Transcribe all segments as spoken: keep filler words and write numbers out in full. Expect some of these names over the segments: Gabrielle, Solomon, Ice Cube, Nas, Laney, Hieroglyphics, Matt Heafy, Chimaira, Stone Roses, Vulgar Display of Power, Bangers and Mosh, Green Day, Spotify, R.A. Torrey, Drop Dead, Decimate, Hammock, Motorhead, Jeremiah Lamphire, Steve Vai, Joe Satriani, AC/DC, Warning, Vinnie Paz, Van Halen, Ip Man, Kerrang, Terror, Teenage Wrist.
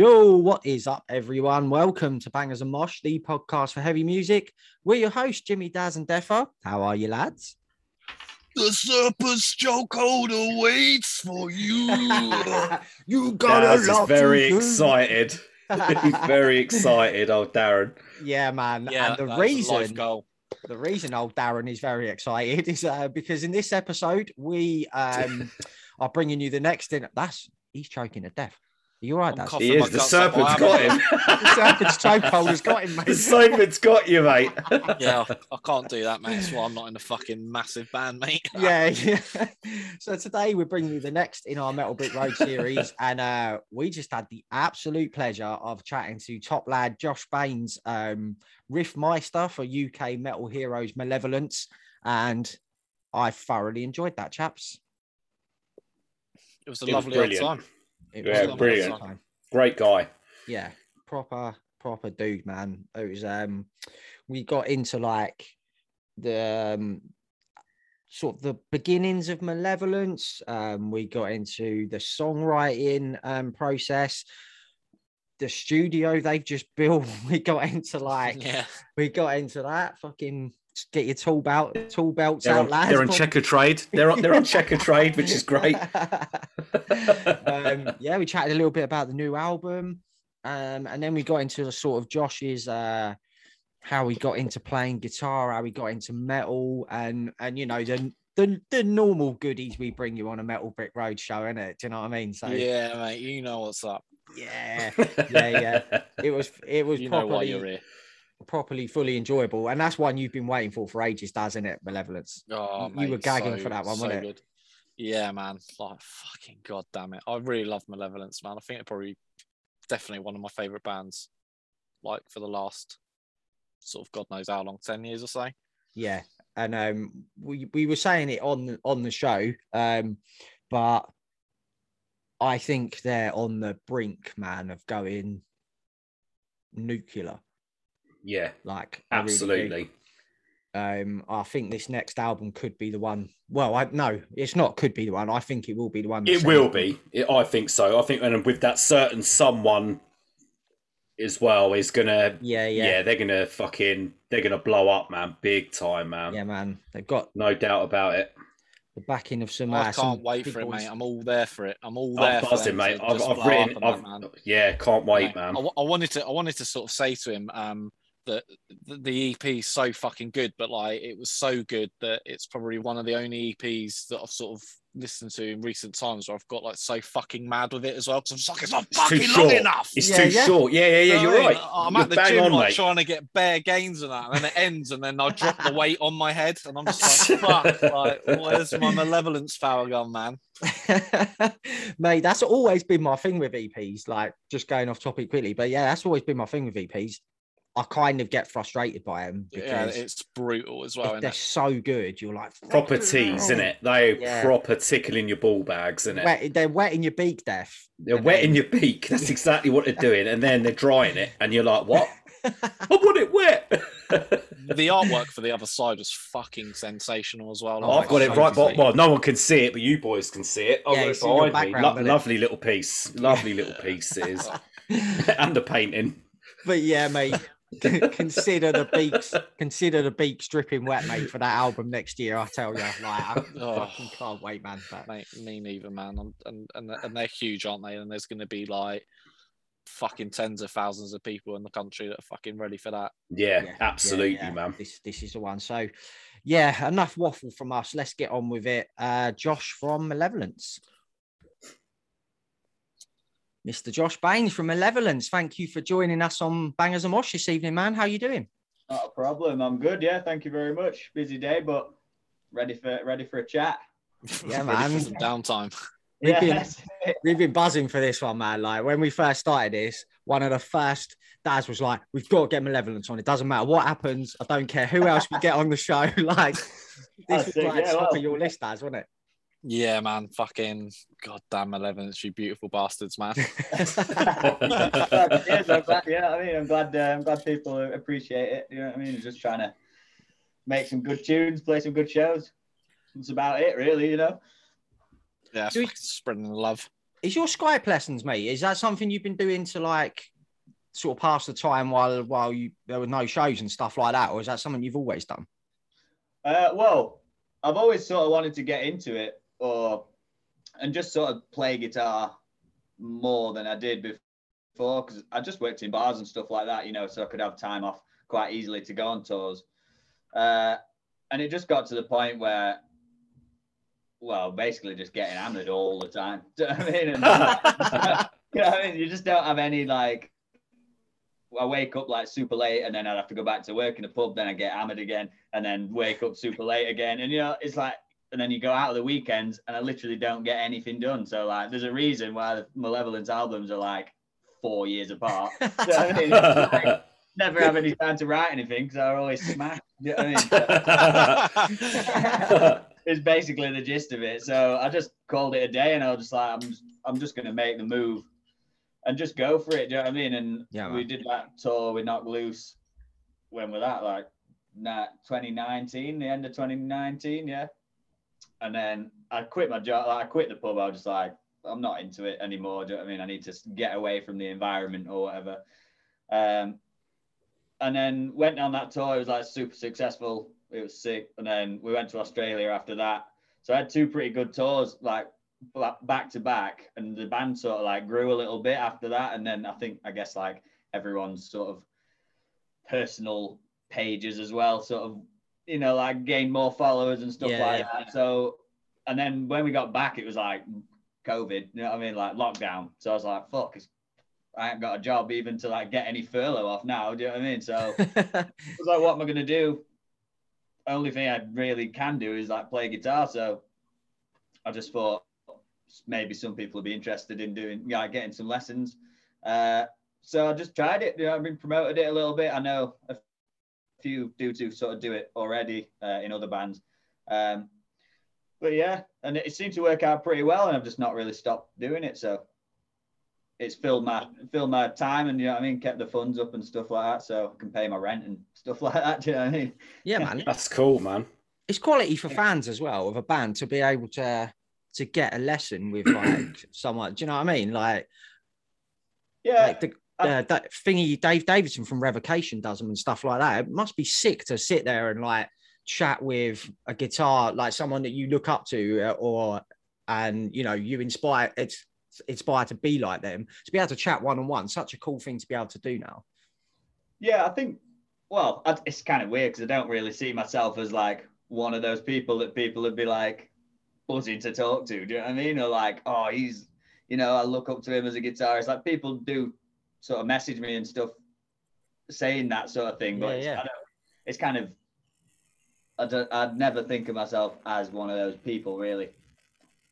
Yo, what is up, everyone? Welcome to Bangers and Mosh, the podcast for heavy music. We're your hosts, Jimmy, Daz, and Defo. How are you, lads? The Serpent's chokeholder waits for you. You gotta Daz love is very to excited. He's very excited, old Darren. Yeah, man. Yeah, and the reason, the reason old Darren is very excited is uh, because in this episode, we um, are bringing you the next in. That's he's choking to death. You're right, that's he is. The serpent's got him. The serpent's chokeholder's got him, mate. The serpent's got you, mate. Yeah, I can't do that, mate. That's why I'm not in a fucking massive band, mate. yeah, yeah. So today we're bringing you the next in our Metal Brick Road series, and uh, we just had the absolute pleasure of chatting to top lad Josh Baines, um, riffmeister for U K metal heroes Malevolence, and I thoroughly enjoyed that, chaps. It was a it lovely was old time. It yeah, was brilliant. Great guy. Yeah, proper, proper dude, man. It was, um, we got into like the um, sort of the beginnings of Malevolence. Um, we got into the songwriting um, process, the studio they've just built. We got into like, yeah. we got into that fucking. Get your tool belt, tool belts they're out, on, lads. They're on checker trade. They're on, they're on checker trade, which is great. um, yeah, we chatted a little bit about the new album, um, and then we got into the sort of Josh's uh, how he got into playing guitar, how he got into metal, and and you know the the, the normal goodies we bring you on a Metal Brick Road show, innit? Do you know what I mean? So yeah, mate, you know what's up. Yeah, yeah, yeah. It was it was. You properly, know why you're here. Properly, fully enjoyable, and that's one you've been waiting for for ages, does not it? Malevolence. Oh, you mate, were gagging so, for that one, so wasn't it? Good. Yeah, man. Like fucking goddamn it, I really love Malevolence, man. I think they're probably definitely one of my favorite bands, like for the last sort of God knows how long, ten years or so. Yeah, and um, we we were saying it on on the show, um, but I think they're on the brink, man, of going nuclear. Yeah, like absolutely. Really um, I think this next album could be the one. Well, I no, it's not. Could be the one. I think it will be the one. It will be. It, I think so. I think, and with that certain someone as well is gonna. Yeah, yeah. Yeah, they're gonna fucking. They're gonna blow up, man. Big time, man. Yeah, man. They've got no doubt about it. The backing of some. I can't some wait for it, boys. Mate. I'm all there for it. I'm all there. I'm buzzing, for it, mate. I've, I've written. I've, that, yeah, can't wait, mate, man. I, I wanted to. I wanted to sort of say to him. Um, that the E P is so fucking good, but like it was so good that it's probably one of the only E Ps that I've sort of listened to in recent times where I've got like so fucking mad with it as well, because I'm just like, it's not fucking it's long enough. It's yeah, too yeah. short. Yeah, yeah, yeah. No, you're right. I'm you're at the gym on, like mate. Trying to get bare gains and that, and then it ends, and then I drop the weight on my head, and I'm just like, fuck, like where's my Malevolence power gun, man? Mate, that's always been my thing with E Ps. Like just going off topic quickly, but yeah, that's always been my thing with E Ps. I kind of get frustrated by them because yeah, it's brutal as well. If they're it? So good. You're like properties, oh. innit? They yeah. proper tickling your ball bags, innit? Wet, they're wetting your beak, Def. They're and wetting then... your beak. That's exactly what they're doing, and then they're drying it, and you're like, what? I want it wet. The artwork for the other side was fucking sensational as well. Oh, I've got it right, but well, no one can see it, but you boys can see it. Oh, yeah, it's behind me. Lo- lovely little piece. Lovely little piece it is, and the painting. But yeah, mate. consider the beaks consider the beaks dripping wet, mate, for that album next year, I tell you. Like I oh, fucking can't wait, man. But... mate, me neither, man. I'm, and, and and they're huge, aren't they? And there's going to be like fucking tens of thousands of people in the country that are fucking ready for that. Yeah, yeah absolutely, yeah, yeah. man. This this is the one. So yeah, enough waffle from us. Let's get on with it. Uh, Josh from Malevolence. Mister Josh Baines from Malevolence, thank you for joining us on Bangers and Mosh this evening, man. How are you doing? Not a problem. I'm good, yeah. Thank you very much. Busy day, but ready for ready for a chat. Yeah, man. Some downtime. We've, yeah. been, we've been buzzing for this one, man. Like, when we first started this, one of the first dads was like, we've got to get Malevolence on. It doesn't matter what happens. I don't care who else we get on the show. Like, this was like yeah, top well. of your list, Daz, wasn't it? Yeah, man, fucking goddamn Malevolence, you beautiful bastards, man. yeah, so I'm glad, yeah, I mean, I'm glad, uh, I'm glad people appreciate it. You know what I mean? Just trying to make some good tunes, play some good shows. That's about it, really, you know. Yeah, we... spreading love. Is your Skype lessons, mate, is that something you've been doing to, like, sort of pass the time while while you there were no shows and stuff like that, or is that something you've always done? Uh, well, I've always sort of wanted to get into it, or and just sort of play guitar more than I did before, because I just worked in bars and stuff like that, you know, so I could have time off quite easily to go on tours. Uh, and it just got to the point where, well, basically just getting hammered all the time. Do you know what I mean? And, you know what I mean? You just don't have any, like, I wake up like super late and then I'd have to go back to work in the pub, then I get hammered again and then wake up super late again. And, you know, it's like, and then you go out of the weekends and I literally don't get anything done. So, like, there's a reason why the Malevolence albums are, like, four years apart. So, I mean, like, never have any time to write anything because I always smash. You know what I mean? So, it's basically the gist of it. So I just called it a day and I was just like, I'm just, I'm just going to make the move and just go for it. Do you know what I mean? And yeah, we did that tour with Knocked Loose. When was that? Like twenty nineteen, the end of twenty nineteen, yeah. And then I quit my job. Like, I quit the pub. I was just like, I'm not into it anymore. Do you know what I mean? I need to get away from the environment or whatever. Um, and then went on that tour. It was like super successful. It was sick. And then we went to Australia after that. So I had two pretty good tours, like, back to back, and the band sort of like grew a little bit after that. And then I think, I guess, like, everyone's sort of personal pages as well, sort of, you know, like, gained more followers and stuff yeah, like yeah. that. So, and then when we got back, it was like COVID, you know what I mean? Like, lockdown. So I was like, fuck, I haven't got a job even to, like, get any furlough off now. Do you know what I mean? So I was like, what am I going to do? Only thing I really can do is, like, play guitar. So I just thought, maybe some people would be interested in doing, yeah, getting some lessons. Uh, so I just tried it. You know, I've been promoted it a little bit. I know a few dudes who sort of do it already uh, in other bands. Um, but yeah, and it, it seemed to work out pretty well. And I've just not really stopped doing it. So it's filled my filled my time, and, you know what I mean, kept the funds up and stuff like that, so I can pay my rent and stuff like that. Do you know what I mean? Yeah, man. That's cool, man. It's quality for fans as well of a band to be able to. to get a lesson with, like, someone, do you know what I mean? Like, yeah, like the, I, uh, that thingy Dave Davidson from Revocation does them and stuff like that. It must be sick to sit there and, like, chat with a guitar, like, someone that you look up to, uh, or, and, you know, you inspire, it's inspired to be like them, to be able to chat one-on-one. Such a cool thing to be able to do now. Yeah, I think, well, I, it's kind of weird because I don't really see myself as, like, one of those people that people would be like, buzzing to talk to, do you know what I mean? Or like, oh, he's, you know, I look up to him as a guitarist. Like, people do sort of message me and stuff saying that sort of thing, but yeah, it's, yeah. I don't, it's kind of, I don't, I'd never think of myself as one of those people, really.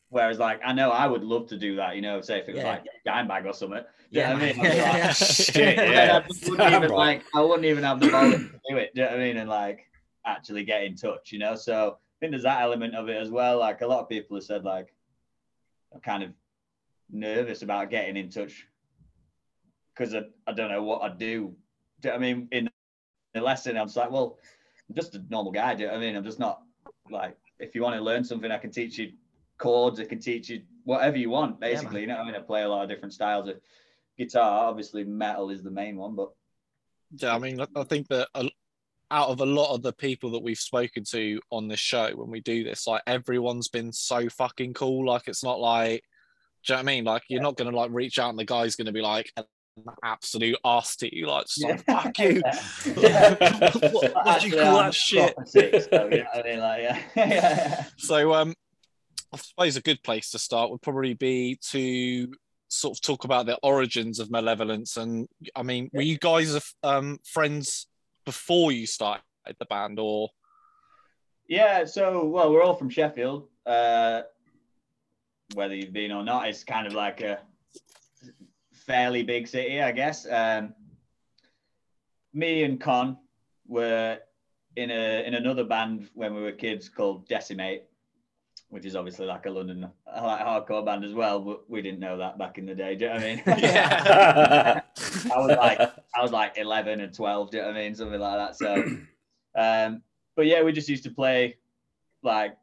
Whereas, like, I know I would love to do that, you know, say if it was, yeah, like Dimebag or something. Do yeah, you know what I mean? Like, yeah. Shit, yeah. I wouldn't even, like, I wouldn't even have the balls to do it, do you know what I mean? And, like, actually get in touch, you know? So, I think there's that element of it as well. Like, a lot of people have said, like, I'm kind of nervous about getting in touch because I, I don't know what I do. Do you know what I mean? In the lesson, I'm just like, well, I'm just a normal guy. Do you know what I mean? I'm just not, like, if you want to learn something, I can teach you chords. I can teach you whatever you want, basically. Yeah, you know what I mean? I play a lot of different styles of guitar. Obviously, metal is the main one, but... Yeah, I mean, I think that... A out of a lot of the people that we've spoken to on this show when we do this, like, everyone's been so fucking cool. Like, it's not like, do you know what I mean? Like, you're yeah. not going to, like, reach out and the guy's going to be like an absolute ass to you. Like, just yeah. like, fuck you. Yeah. what, what do you call that shit? Six, so, yeah, I mean, like, yeah. yeah. So um, I suppose a good place to start would probably be to sort of talk about the origins of Malevolence. And I mean, were you guys um, friends before you started the band, or? Yeah, so, well, we're all from Sheffield. Uh, whether you've been or not, it's kind of like a fairly big city, I guess. Um, me and Con were in a in another band when we were kids called Decimate, which is obviously like a London like hardcore band as well, but we didn't know that back in the day, do you know what I mean? Yeah. I was like I was like eleven and twelve, do you know what I mean? Something like that. So um but yeah, we just used to play like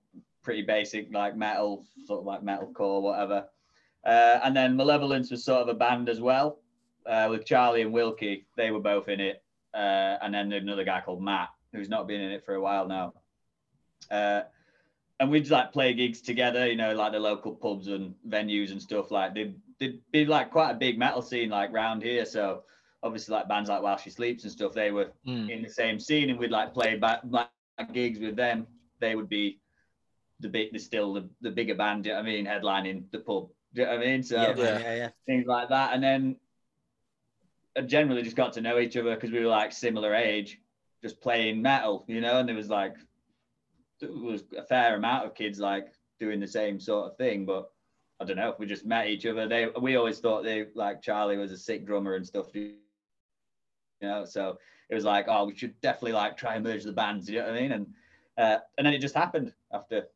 pretty basic, like metal, sort of like metalcore, whatever. Uh, and then Malevolence was sort of a band as well, uh, with Charlie and Wilkie. They were both in it. Uh, and then another guy called Matt, who's not been in it for a while now. Uh, and we'd like play gigs together, you know, like the local pubs and venues and stuff. Like they'd, they'd be like quite a big metal scene like round here. So obviously like bands like While She Sleeps and stuff, they were mm. in the same scene, and we'd like play back, back gigs with them. They would be the big, the still the, the bigger band, do you know what I mean, headlining the pub. Do you know what I mean? So yeah, yeah, yeah, yeah. things like that. And then I generally just got to know each other because we were like similar age, just playing metal, you know, and there was like, there was a fair amount of kids like doing the same sort of thing, but I don't know if we just met each other. They we always thought they like Charlie was a sick drummer and stuff, you know. So it was like, oh, we should definitely like try and merge the bands, you know what I mean? And uh, and then it just happened after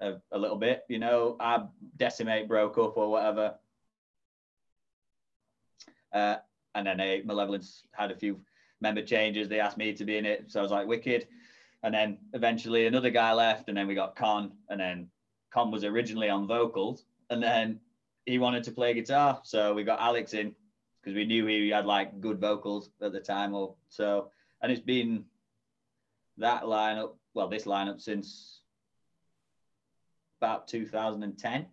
a, a little bit, you know. Our Decimate broke up or whatever, uh, and then they, Malevolence had a few member changes. They asked me to be in it, so I was like, wicked. And then eventually another guy left, and then we got Con, and then Con was originally on vocals, and then he wanted to play guitar, so we got Alex in because we knew he had like good vocals at the time, or so. And it's been that lineup, well, this lineup since about two thousand ten.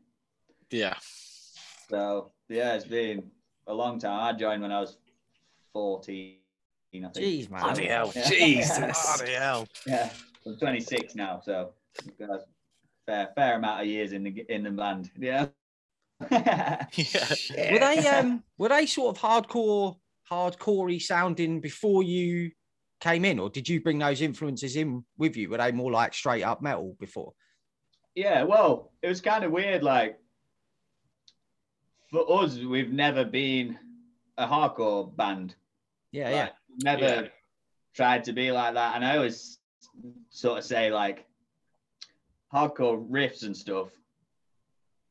Yeah. So yeah, it's been a long time. I joined when I was fourteen. I think. Jeez, man. Bloody hell. Jesus. Bloody hell. Yeah. I'm twenty-six now, so fair fair amount of years in the in the band. Yeah. yeah. Were they um were they sort of hardcore hardcorey sounding before you came in, or did you bring those influences in with you? Were they more like straight up metal before? Yeah, well, it was kind of weird, like for us, we've never been a hardcore band. Yeah, like, yeah. Never yeah. tried to be like that. And I always sort of say, like, hardcore riffs and stuff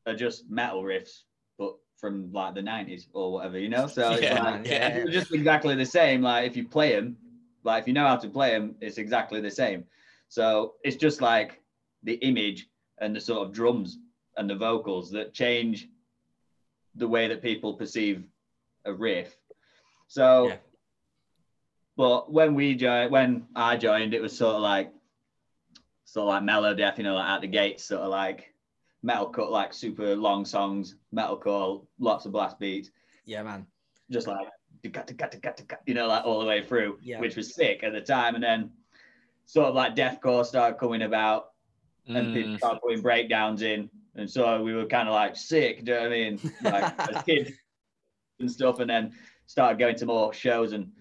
are just metal riffs, but from, like, the nineties or whatever, you know? So yeah, it's like, yeah. it's just exactly the same. Like, if you play them, like, if you know how to play them, it's exactly the same. So it's just, like, the image and the sort of drums and the vocals that change the way that people perceive a riff. So... Yeah. But when we joined, when I joined, it was sort of like, sort of like mellow death, you know, like out the gates, sort of like metalcore, like super long songs, metalcore, lots of blast beats. Yeah, man. Just like, you know, like all the way through, yeah. which was sick at the time. And then sort of like deathcore started coming about, and mm. people started putting breakdowns in. And so we were kind of like sick, do you know what I mean? Like as kids and stuff, and then started going to more shows, and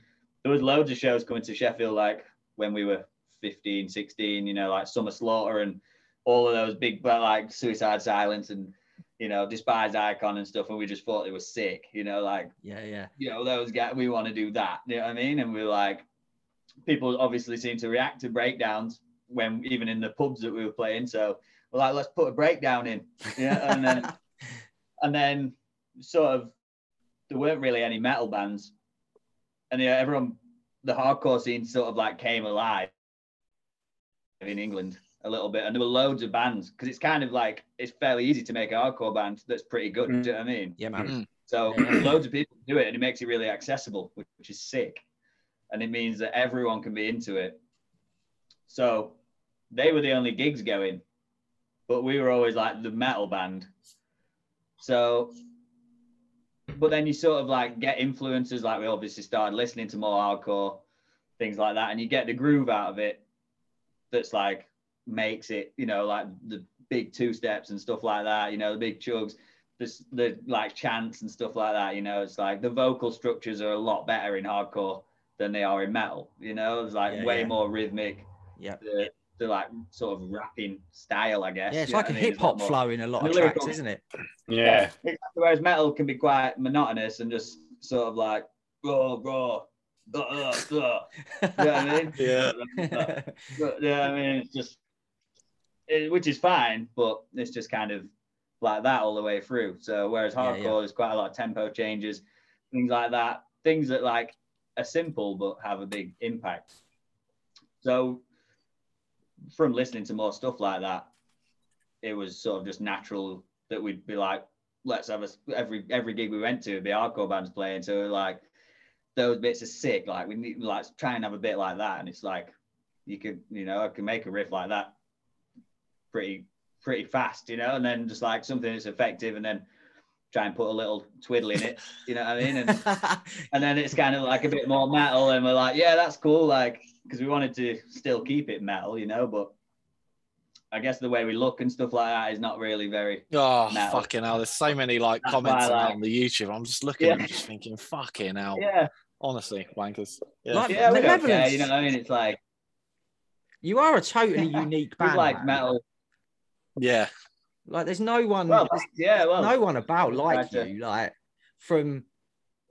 there was loads of shows coming to Sheffield, like when we were fifteen, sixteen, you know, like Summer Slaughter and all of those big, like Suicide Silence and, you know, Despised Icon and stuff. And we just thought it was sick, you know, like, yeah, yeah, you know, those guys, we want to do that. You know what I mean? And we were like, people obviously seem to react to breakdowns when, even in the pubs that we were playing. So we're like, let's put a breakdown in. Yeah. And then, and then sort of, there weren't really any metal bands. And yeah, everyone, the hardcore scene sort of like came alive in England a little bit. And there were loads of bands, because it's kind of like, it's fairly easy to make a hardcore band that's pretty good. Mm. Do you know what I mean? Yeah, man. Mm. So loads of people do it, and it makes it really accessible, which, which is sick. And it means that everyone can be into it. So they were the only gigs going, but we were always like the metal band. So... But then you sort of like get influences, like we obviously started listening to more hardcore things like that, and you get the groove out of it that's like makes it, you know, like the big two steps and stuff like that, you know, the big chugs, this the like chants and stuff like that, you know. It's like the vocal structures are a lot better in hardcore than they are in metal, you know. It's like yeah, way yeah. more rhythmic. Yeah. The, the like sort of rapping style, I guess. Yeah, it's like a hip hop flow in a lot of tracks, isn't it? Yeah. yeah. Whereas metal can be quite monotonous and just sort of like raw, raw, blah, blah. You know what I mean? Yeah. But, yeah, I mean, it's just, it, which is fine, but it's just kind of like that all the way through. So whereas hardcore, yeah, yeah. there's quite a lot of tempo changes, things like that, things that like are simple but have a big impact. So from listening to more stuff like that, it was sort of just natural that we'd be like, let's have a, every every gig we went to, the hardcore bands playing. So like those bits are sick. Like we need like try and have a bit like that, and it's like you could you know I can make a riff like that pretty pretty fast, you know, and then just like something that's effective, and then try and put a little twiddle in it, you know what I mean? And, and then it's kind of like a bit more metal, and we're like, yeah, that's cool, like, because we wanted to still keep it metal, you know, but I guess the way we look and stuff like that is not really very Oh, metal. Fucking hell, there's so many, like, that's comments why, like, on the YouTube. I'm just looking yeah. and just thinking, fucking hell. Yeah. Honestly, wankers. Yeah, like, yeah we don't care, you know what I mean? It's like... You are a totally unique band. We like metal. Yeah. Like there's no one, well, yeah, well, no one about like gotcha. you. Like from,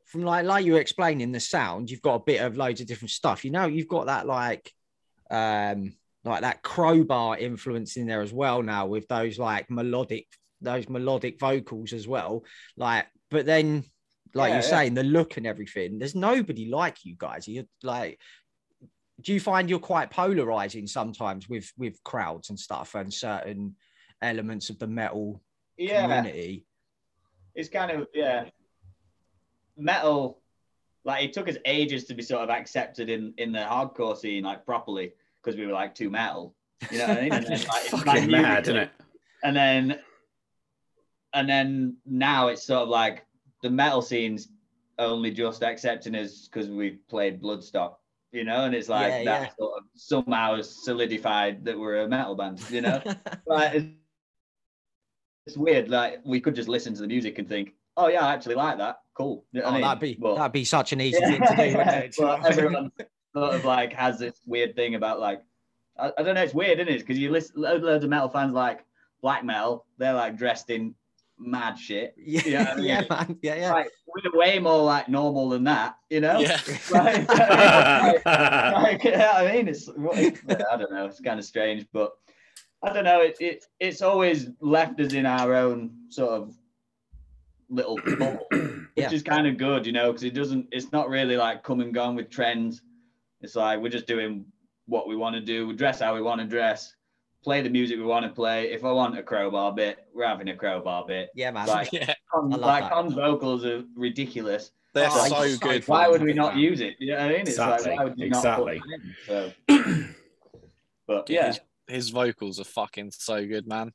from like like you were explaining the sound, you've got a bit of loads of different stuff. You know, you've got that like, um, like that crowbar influence in there as well now with those like melodic, those melodic vocals as well. Like, but then, like yeah, you're yeah. saying, the look and everything. There's nobody like you guys. You're like. Do you find you're quite polarizing sometimes with with crowds and stuff and certain elements of the metal yeah. community? It's kind of yeah. metal, like it took us ages to be sort of accepted in in the hardcore scene like properly because we were like too metal, you know what I mean? And then, like, it's fucking like mad, isn't it? And then and then now it's sort of like the metal scene's only just accepting us because we played Bloodstock. You know, and it's like yeah, that yeah. sort of somehow has solidified that we're a metal band, you know? Like, it's, it's weird, like, we could just listen to the music and think, oh, yeah, I actually like that, cool. You know oh, I mean? that'd, be, but, that'd be such an easy yeah, thing to do, yeah, wouldn't it? Well, everyone sort of, like, has this weird thing about, like, I, I don't know, it's weird, isn't it? Because you listen, loads, loads of metal fans like black metal, they're, like, dressed in mad shit. Yeah, you know what I mean? yeah, man. yeah, yeah. Like, we're way more like normal than that, you know. Yeah. Like, like, like, you know what I mean, it's I don't know. It's kind of strange, but I don't know. It it it's always left us in our own sort of little bubble, yeah. which is kind of good, you know, because it doesn't. It's not really like come and gone with trends. It's like we're just doing what we want to do. We dress how we want to dress. Play the music we want to play. If I want a crowbar bit, we're having a crowbar bit. Yeah, man. Like, yeah. like Tom's vocals are ridiculous. They're oh, so like, good. Why would we not use it? You know what I mean? It's exactly. like, why would you exactly. not put that in? So, but yeah. His, his vocals are fucking so good, man.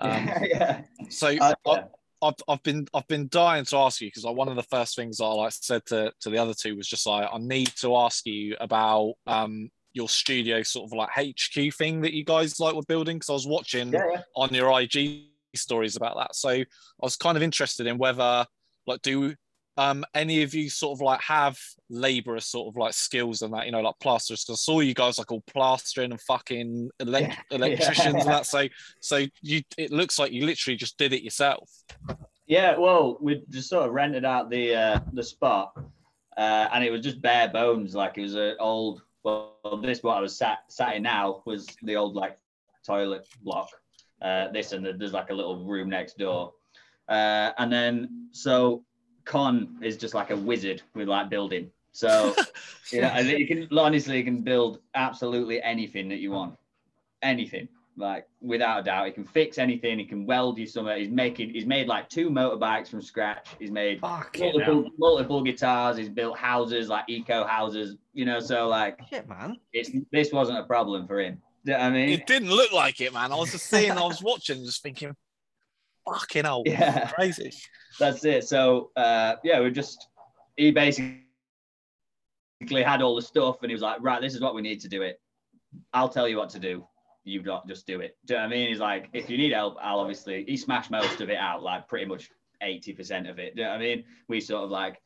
Um, yeah. So uh, yeah. I've, I've been I've been dying to ask you, because like, one of the first things I like said to, to the other two was just like, I need to ask you about... Um, your studio sort of like H Q thing that you guys like were building, because I was watching yeah, yeah. on your I G stories about that. So I was kind of interested in whether like do um any of you sort of like have labourer sort of like skills and that, you know, like plasterers, because I saw you guys like all plastering and fucking ele yeah. electricians yeah. and that. So so you it looks like you literally just did it yourself. Yeah, well, we just sort of rented out the uh the spot uh and it was just bare bones. Like it was an old Well, this what I was sat sat in now was the old like toilet block. Uh, this and the, there's like a little room next door, uh, and then so Con is just like a wizard with like building. So yeah, you know, you can honestly you can build absolutely anything that you want, anything like without a doubt. He can fix anything. He can weld you something. He's making he's made like two motorbikes from scratch. He's made multiple, multiple guitars. He's built houses like eco houses. You know, so like, shit, man. It's this wasn't a problem for him. You know what I mean, it didn't look like it, man. I was just seeing, I was watching, just thinking, fucking hell, yeah, crazy. That's it. So uh, yeah, we just he basically had all the stuff, and he was like, right, this is what we need to do it. I'll tell you what to do. You not just do it. Do you know what I mean? He's like, if you need help, I'll obviously. He smashed most of it out, like pretty much eighty percent of it. Do you know what I mean? We sort of like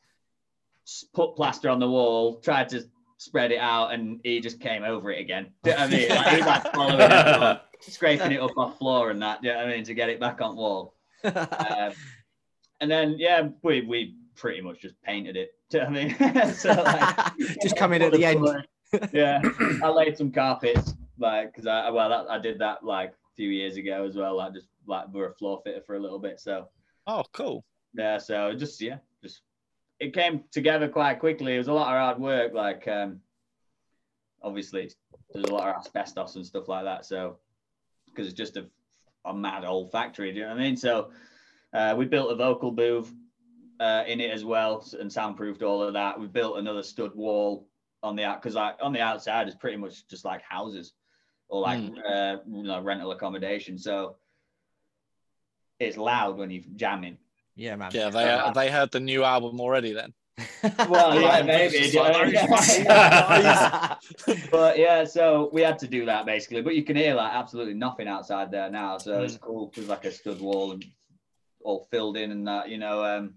put plaster on the wall, tried to spread it out, and he just came over it again. Do you know what I mean? Like, he was like following it up, scraping it up off floor and that, do you know what I mean, to get it back on wall. Um, and then, yeah, we, we pretty much just painted it. Do you know what I mean? So, like, just yeah, come in at the end. Floor. Yeah, I laid some carpets, like, because I, well, that, I did that, like, a few years ago as well. Like, just, like, we were a floor fitter for a little bit, so. Oh, cool. Yeah, so just, yeah, just. It came together quite quickly. It was a lot of hard work. Like, um, obviously, there's a lot of asbestos and stuff like that. So, because it's just a, a mad old factory, do you know what I mean? So, Uh, we built a vocal booth uh, in it as well and soundproofed all of that. We built another stud wall on the out because like on the outside is pretty much just like houses or like mm. uh, you know, rental accommodation. So it's loud when you're jamming. Yeah, man. Yeah, they uh, they heard the new album already then. Well, yeah, maybe. But yeah, so we had to do that basically. But you can hear like absolutely nothing outside there now, so mm. it's cool. There's like a stud wall and all filled in and that, you know. Um,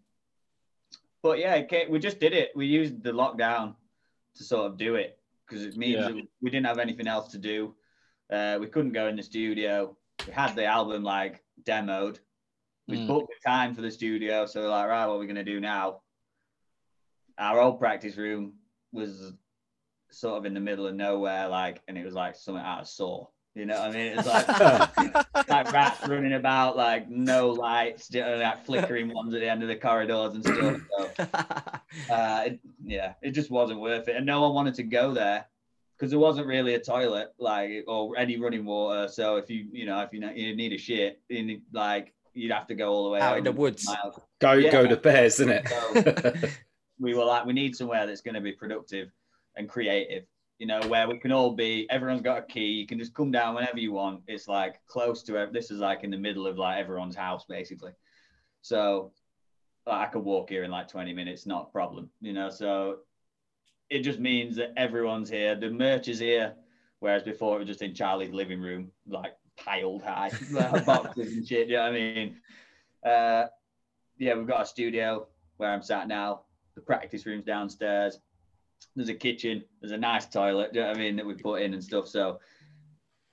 but yeah, it came, we just did it. We used the lockdown to sort of do it because it means yeah. that we didn't have anything else to do. Uh, we couldn't go in the studio. We had the album like demoed. We mm. booked the time for the studio, so we're like, right, what are we gonna do now? Our old practice room was sort of in the middle of nowhere, like, and it was like something out of Saw, you know what I mean? It was like, like rats running about, like no lights, like flickering ones at the end of the corridors and stuff. So, uh, it, yeah, it just wasn't worth it. And no one wanted to go there because there wasn't really a toilet, like, or any running water. So if you, you know, if you, know, you need a shit, you need, like, you'd have to go all the way out in the woods. Miles. Go, yeah, go to bears, isn't it? So, we were like, we need somewhere that's going to be productive and creative, you know, where we can all be, everyone's got a key. You can just come down whenever you want. It's like close to, this is like in the middle of like everyone's house, basically. So like, I could walk here in like twenty minutes, not a problem, you know? So it just means that everyone's here. The merch is here. Whereas before it was just in Charlie's living room, like piled high boxes and shit. You know what I mean? Uh, yeah, we've got a studio where I'm sat now. The practice room's downstairs. There's a kitchen. There's a nice toilet, do you know what I mean, that we put in and stuff. So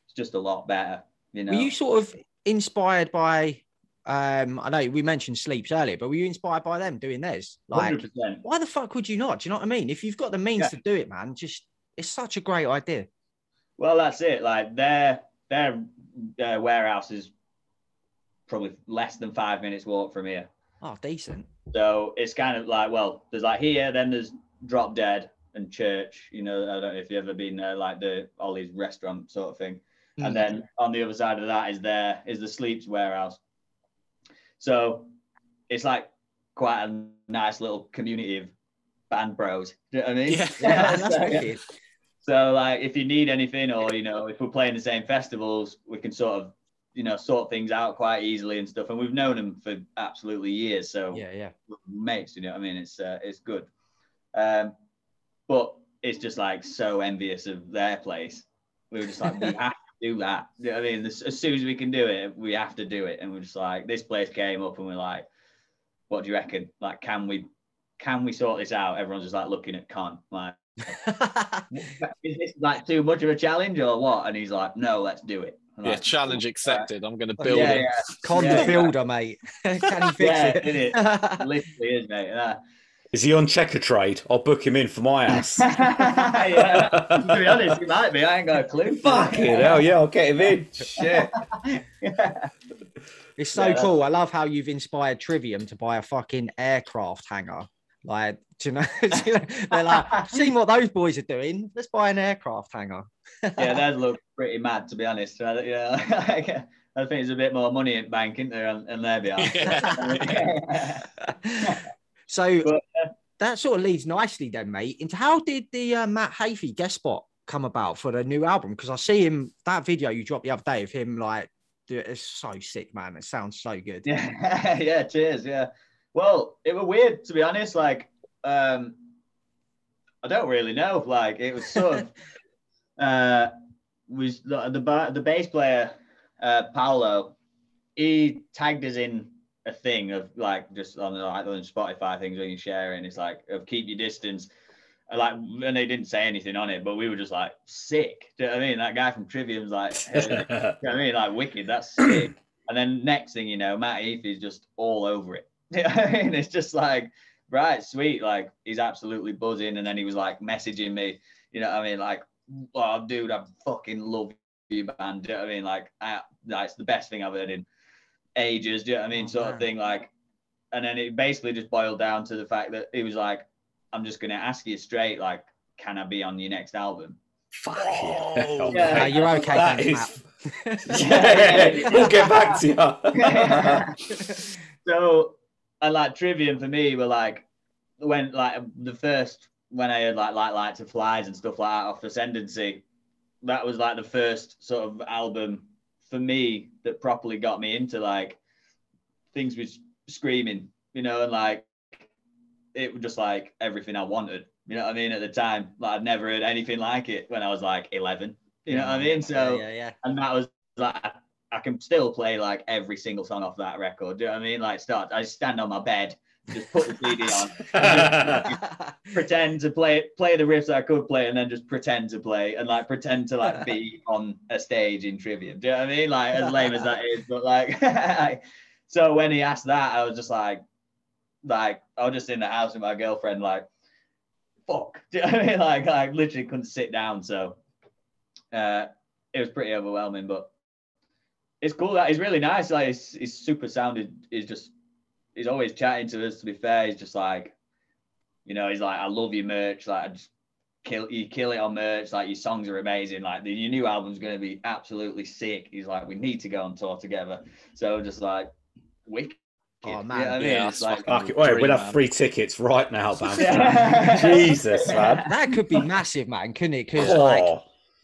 it's just a lot better, you know. Were you sort of inspired by, um, I know we mentioned Sleeps earlier, but were you inspired by them doing theirs? Like, one hundred percent. Why the fuck would you not? Do you know what I mean? If you've got the means yeah. to do it, man, just, it's such a great idea. Well, that's it. Like their, their, their warehouse is probably less than five minutes walk from here. Oh, decent. So it's kind of like, well, there's like here, then there's Drop Dead and Church, you know, I don't know if you've ever been there, like the Ollie's restaurant sort of thing. And mm-hmm. then on the other side of that is there is the Sleeps warehouse. So it's like quite a nice little community of band bros. Do you know what I mean? Yeah. yeah that's wicked. So like if you need anything or, you know, if we're playing the same festivals, we can sort of, you know, sort things out quite easily and stuff. And we've known them for absolutely years. So yeah, yeah. mates, you know what I mean? It's, uh, it's good. Um, but it's just like so envious of their place. We were just like, we have to do that. You know what I mean? As soon as we can do it, we have to do it. And we're just like, this place came up and we're like, what do you reckon? Like, can we, can we sort this out? Everyone's just like looking at Con, like, is this like too much of a challenge or what? And he's like, no, let's do it. Like, yeah, challenge accepted. I'm going to build yeah, it. Yeah. Con yeah, the builder, yeah. mate. Can he fix yeah, it? It? Literally is, mate. Yeah. Is he on Checker Trade? I'll book him in for my ass. yeah. To be honest, he might be. I ain't got a clue. Fucking hell, yeah, I'll get him in. Shit. yeah. It's so yeah, cool. I love how you've inspired Trivium to buy a fucking aircraft hangar. Like, do you know, do you know they're like, seeing what those boys are doing, let's buy an aircraft hangar. yeah, that look pretty mad, to be honest. I, you know, like, I think there's a bit more money in bank, isn't there, and there they are. Yeah. so but, uh, that sort of leads nicely then, mate, into how did the uh, Matt Heafy guest spot come about for the new album? Because I see him, that video you dropped the other day of him, like, dude, it's so sick, man. It sounds so good. Yeah, yeah cheers, yeah. Well, it was weird, to be honest. Like, um, I don't really know. Like, it was sort of, uh, was the, the the bass player, uh, Paolo, he tagged us in a thing of like just on like on Spotify things when you share it, and it's like of keep your distance, like, and they didn't say anything on it, but we were just like sick. Do you know what I mean? That guy from Trivium's like, hey, you know what I mean, like wicked. That's sick. And then next thing you know, Matt Heafy is just all over it. I mean, it's just like, right, sweet, like he's absolutely buzzing. And then he was like messaging me, you know what I mean, like, oh dude, I fucking love you, man. Do you know what I mean? Like, I, that's the best thing I've heard in ages. Do you know what I mean? Oh, sort man. of thing, like. And then it basically just boiled down to the fact that he was like, I'm just gonna ask you straight, like, can I be on your next album? Fuck oh, yeah. yeah. No, you're okay. That thanks, is... yeah, yeah, yeah. We'll get back to you. So, I like Trivium for me were like when like the first when I heard like like Lights and Flies and stuff like that off Ascendancy. That was like the first sort of album for me that properly got me into like things with screaming, you know, and like it was just like everything I wanted. You know what I mean? At the time, like I'd never heard anything like it when I was like eleven. You know yeah, what I mean? So yeah, yeah. And that was like I can still play like every single song off that record. Do you know what I mean? Like start, I stand on my bed, just put the C D on, and just, like, pretend to play play the riffs I could play, and then just pretend to play and like pretend to like be on a stage in Trivium. Do you know what I mean? Like as lame as that is, but like, like so when he asked that, I was just like, like I was just in the house with my girlfriend, like. Fuck, do you know what I mean? Like, I literally couldn't sit down, so uh, it was pretty overwhelming. But it's cool. That he's really nice. Like, he's, he's super sounded. He's just, he's always chatting to us. To be fair, he's just like, you know, he's like, I love your merch. Like, I just kill you, kill it on merch. Like, your songs are amazing. Like, the, your new album's gonna be absolutely sick. He's like, we need to go on tour together. So just like, wicked. Oh man, you know I mean? Yeah, it's like, fuck it. Wait, dream, we'll have man. Free tickets right now, man. Jesus, man, that could be massive, man, couldn't it? Because oh. like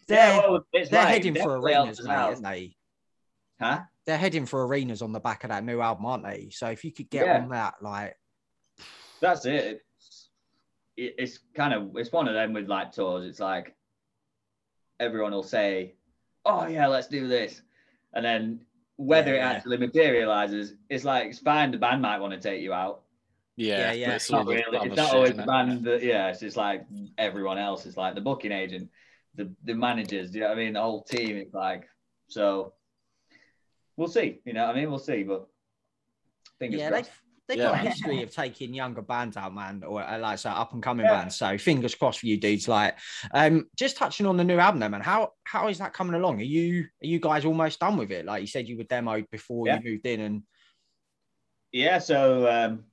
they're, yeah, well, they're like, heading for arenas, mate, aren't they? Huh? They're heading for arenas on the back of that new album, aren't they? So if you could get yeah. on that, like, that's it. It's, it's kind of it's one of them with like tours. It's like everyone will say, "Oh yeah, let's do this," and then. Whether yeah, it actually yeah. materializes, it's like it's fine. The band might want to take you out. Yeah, yeah. It's not, really, it's not always the band that. Yeah, it's just like everyone else. It's like the booking agent, the the managers. Do you know what I mean? The whole team. It's like so. We'll see. You know what I mean? We'll see. But fingers yeah, crossed. They, they've yeah. got a history of taking younger bands out, man, or like so up and coming yeah. bands. So fingers crossed for you dudes. Like, um, just touching on the new album, there, man. How. How is that coming along? Are you are you guys almost done with it? Like you said, you were demoed before yeah. you moved in, and yeah, so um,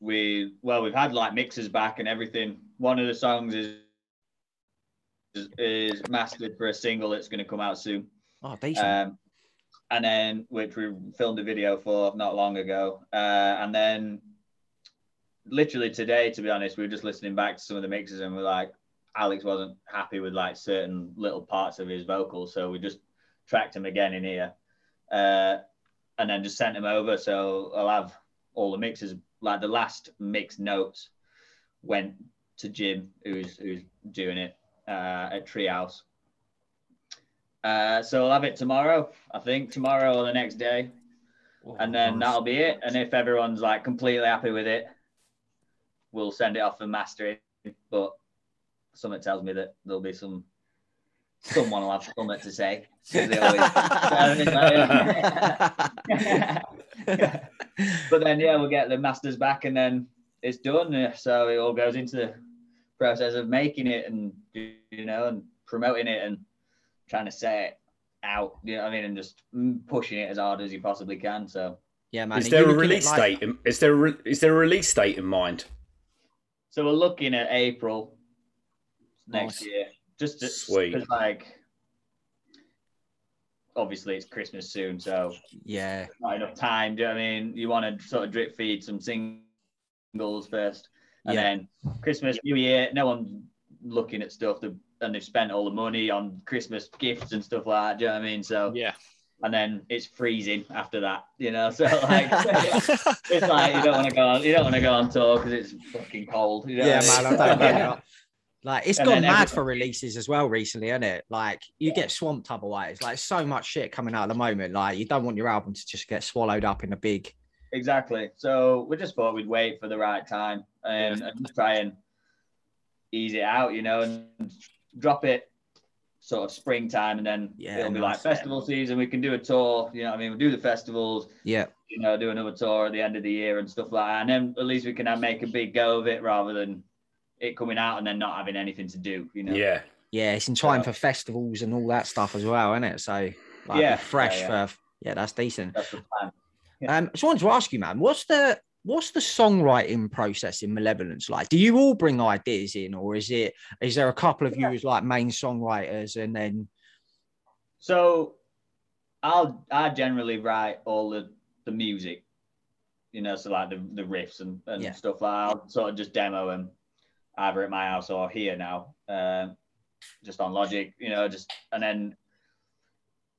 we well we've had like mixes back and everything. One of the songs is is, is mastered for a single that's going to come out soon. Oh, decent. Um, and then which we filmed a video for not long ago, uh, and then literally today, to be honest, we were just listening back to some of the mixes and we're like. Alex wasn't happy with like certain little parts of his vocals, so we just tracked him again in here, uh, and then just sent him over. So I'll have all the mixes, like the last mixed notes, went to Jim, who's who's doing it uh, at Treehouse. Uh, so I'll have it tomorrow, I think tomorrow or the next day, oh, and then nice. That'll be it. And if everyone's like completely happy with it, we'll send it off for mastering, but. Something tells me that there'll be some someone will have something to say. But then yeah, we'll get the masters back and then it's done. So it all goes into the process of making it and you know and promoting it and trying to say it out. You know what I mean? And just pushing it as hard as you possibly can. So yeah, man. Is there a release date? Like... Is there a re- is there a release date in mind? So we're looking at April. Next nice. Year, just to, sweet. Like, obviously it's Christmas soon, so yeah, not enough time. Do you know what I mean? You want to sort of drip feed some singles first, and yeah. then Christmas, New Year. No one's looking at stuff, that, and they've spent all the money on Christmas gifts and stuff like that. Do you know what I mean? So yeah. And then it's freezing after that, you know. So like, it's like you don't want to go, on, you don't want to go on tour because it's fucking cold. You know yeah, man, I don't get it. Like, it's and gone mad everything. For releases as well recently, isn't it? Like, you yeah. get swamped otherwise. Like, so much shit coming out at the moment. Like, you don't want your album to just get swallowed up in a big... Exactly. So we just thought we'd wait for the right time and, yeah. and try and ease it out, you know, and drop it sort of springtime and then yeah, it'll be nice. Like festival season. We can do a tour, you know what I mean? We'll do the festivals, yeah. you know, do another tour at the end of the year and stuff like that. And then at least we can make a big go of it rather than... it coming out and then not having anything to do, you know. Yeah, yeah, it's in time so, for festivals and all that stuff as well, isn't it? So, like, yeah, fresh yeah, yeah. for yeah, that's decent. That's the plan. Yeah. Um, I just wanted to ask you, man, what's the what's the songwriting process in Malevolence like? Do you all bring ideas in, or is it is there a couple of yeah. you as like main songwriters and then? So, I'll I generally write all the the music. you know, so like the, the riffs and, and yeah. stuff like that. I'll sort of just demo them either at my house or here now, uh, just on Logic, you know, just, and then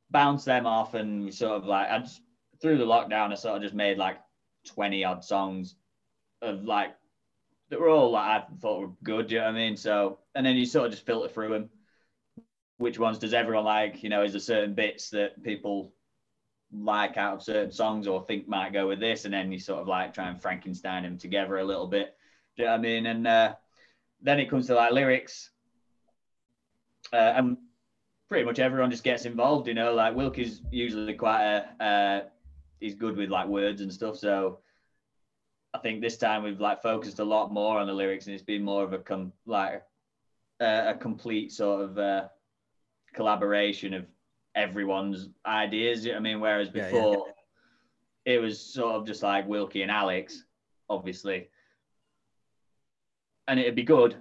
bounce them off. And sort of like, I just, through the lockdown, I sort of just made like twenty odd songs of like, that were all like I thought were good, you know what I mean? So, and then you sort of just filter through them. Which ones does everyone like? You know, is there certain bits that people like out of certain songs or think might go with this? And then you sort of like try and Frankenstein them together a little bit. Do you know what I mean? And uh, then it comes to like lyrics. Uh, and pretty much everyone just gets involved, you know, like Wilkie's usually quite a, uh, he's good with like words and stuff. So I think this time we've like focused a lot more on the lyrics, and it's been more of a, com like uh, a complete sort of uh, collaboration of everyone's ideas. You know what I mean? Whereas before yeah, yeah. it was sort of just like Wilkie and Alex, obviously, and it'd be good.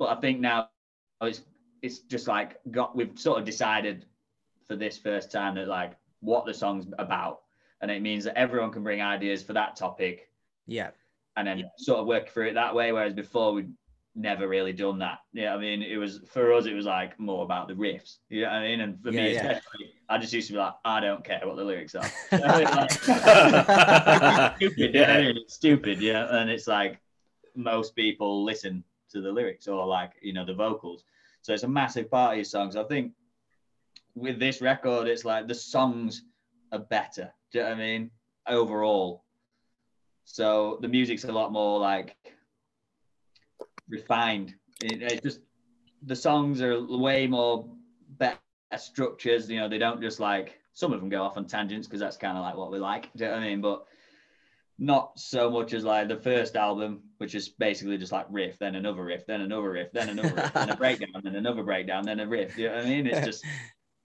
But I think now it's, it's just like got, we've sort of decided for this first time that like what the song's about. And it means that everyone can bring ideas for that topic. Yeah. And then yeah. sort of work through it that way. Whereas before we'd never really done that. Yeah. I mean, it was, for us, it was like more about the riffs. You know what I mean? And for yeah, me, yeah. especially, I just used to be like, I don't care what the lyrics are. You know, it's like, stupid. Yeah. You know, it's stupid. Yeah. And it's like, most people listen to the lyrics or like, you know, the vocals. So it's a massive part of your songs. I think with this record, it's like the songs are better. Do you know what I mean? Overall. So the music's a lot more like refined. It, it's just the songs are way more better structures. You know, they don't just like, some of them go off on tangents because that's kind of like what we like. Do you know what I mean? But not so much as like the first album, which is basically just like riff, then another riff, then another riff, then another riff, then a breakdown, then another breakdown, then a riff. Do you know what I mean? It's just,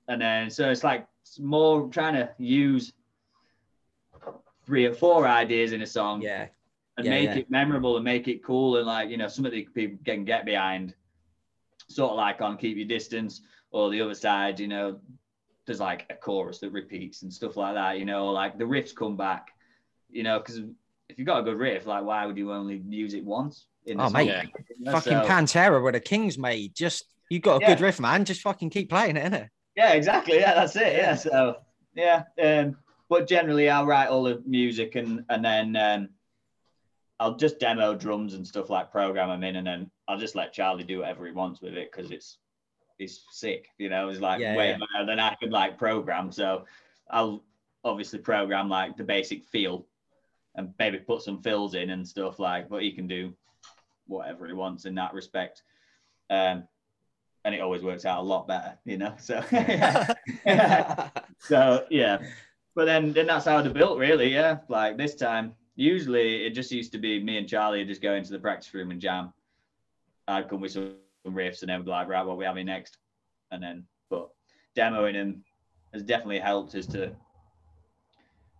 and then so it's like it's more trying to use three or four ideas in a song, yeah, and yeah, make yeah. it memorable and make it cool, and like, you know, some of the people can get behind, sort of like on Keep Your Distance, or the other side, you know, there's like a chorus that repeats and stuff like that, you know, like the riffs come back, you know, because if you've got a good riff, like why would you only use it once in the oh song? Mate, yeah. you know, fucking so. Pantera were the kings, mate. Just you got a yeah. good riff, man, just fucking keep playing it, innit? Yeah, exactly, yeah, that's it, yeah, so yeah. um But generally, I'll write all the music, and and then um, I'll just demo drums and stuff, like program them in, and then I'll just let Charlie do whatever he wants with it because it's it's sick, you know. It's like yeah, way yeah. better than I could like program. So I'll obviously program like the basic feel, and maybe put some fills in and stuff like. But he can do whatever he wants in that respect, um, and it always works out a lot better, you know. So yeah. so yeah. But then, then that's how they're built, really, yeah. Like this time, usually it just used to be me and Charlie just go into the practice room and jam. I'd come with some riffs and then we'd be like, right, what are we having next? And then, but demoing them has definitely helped us to,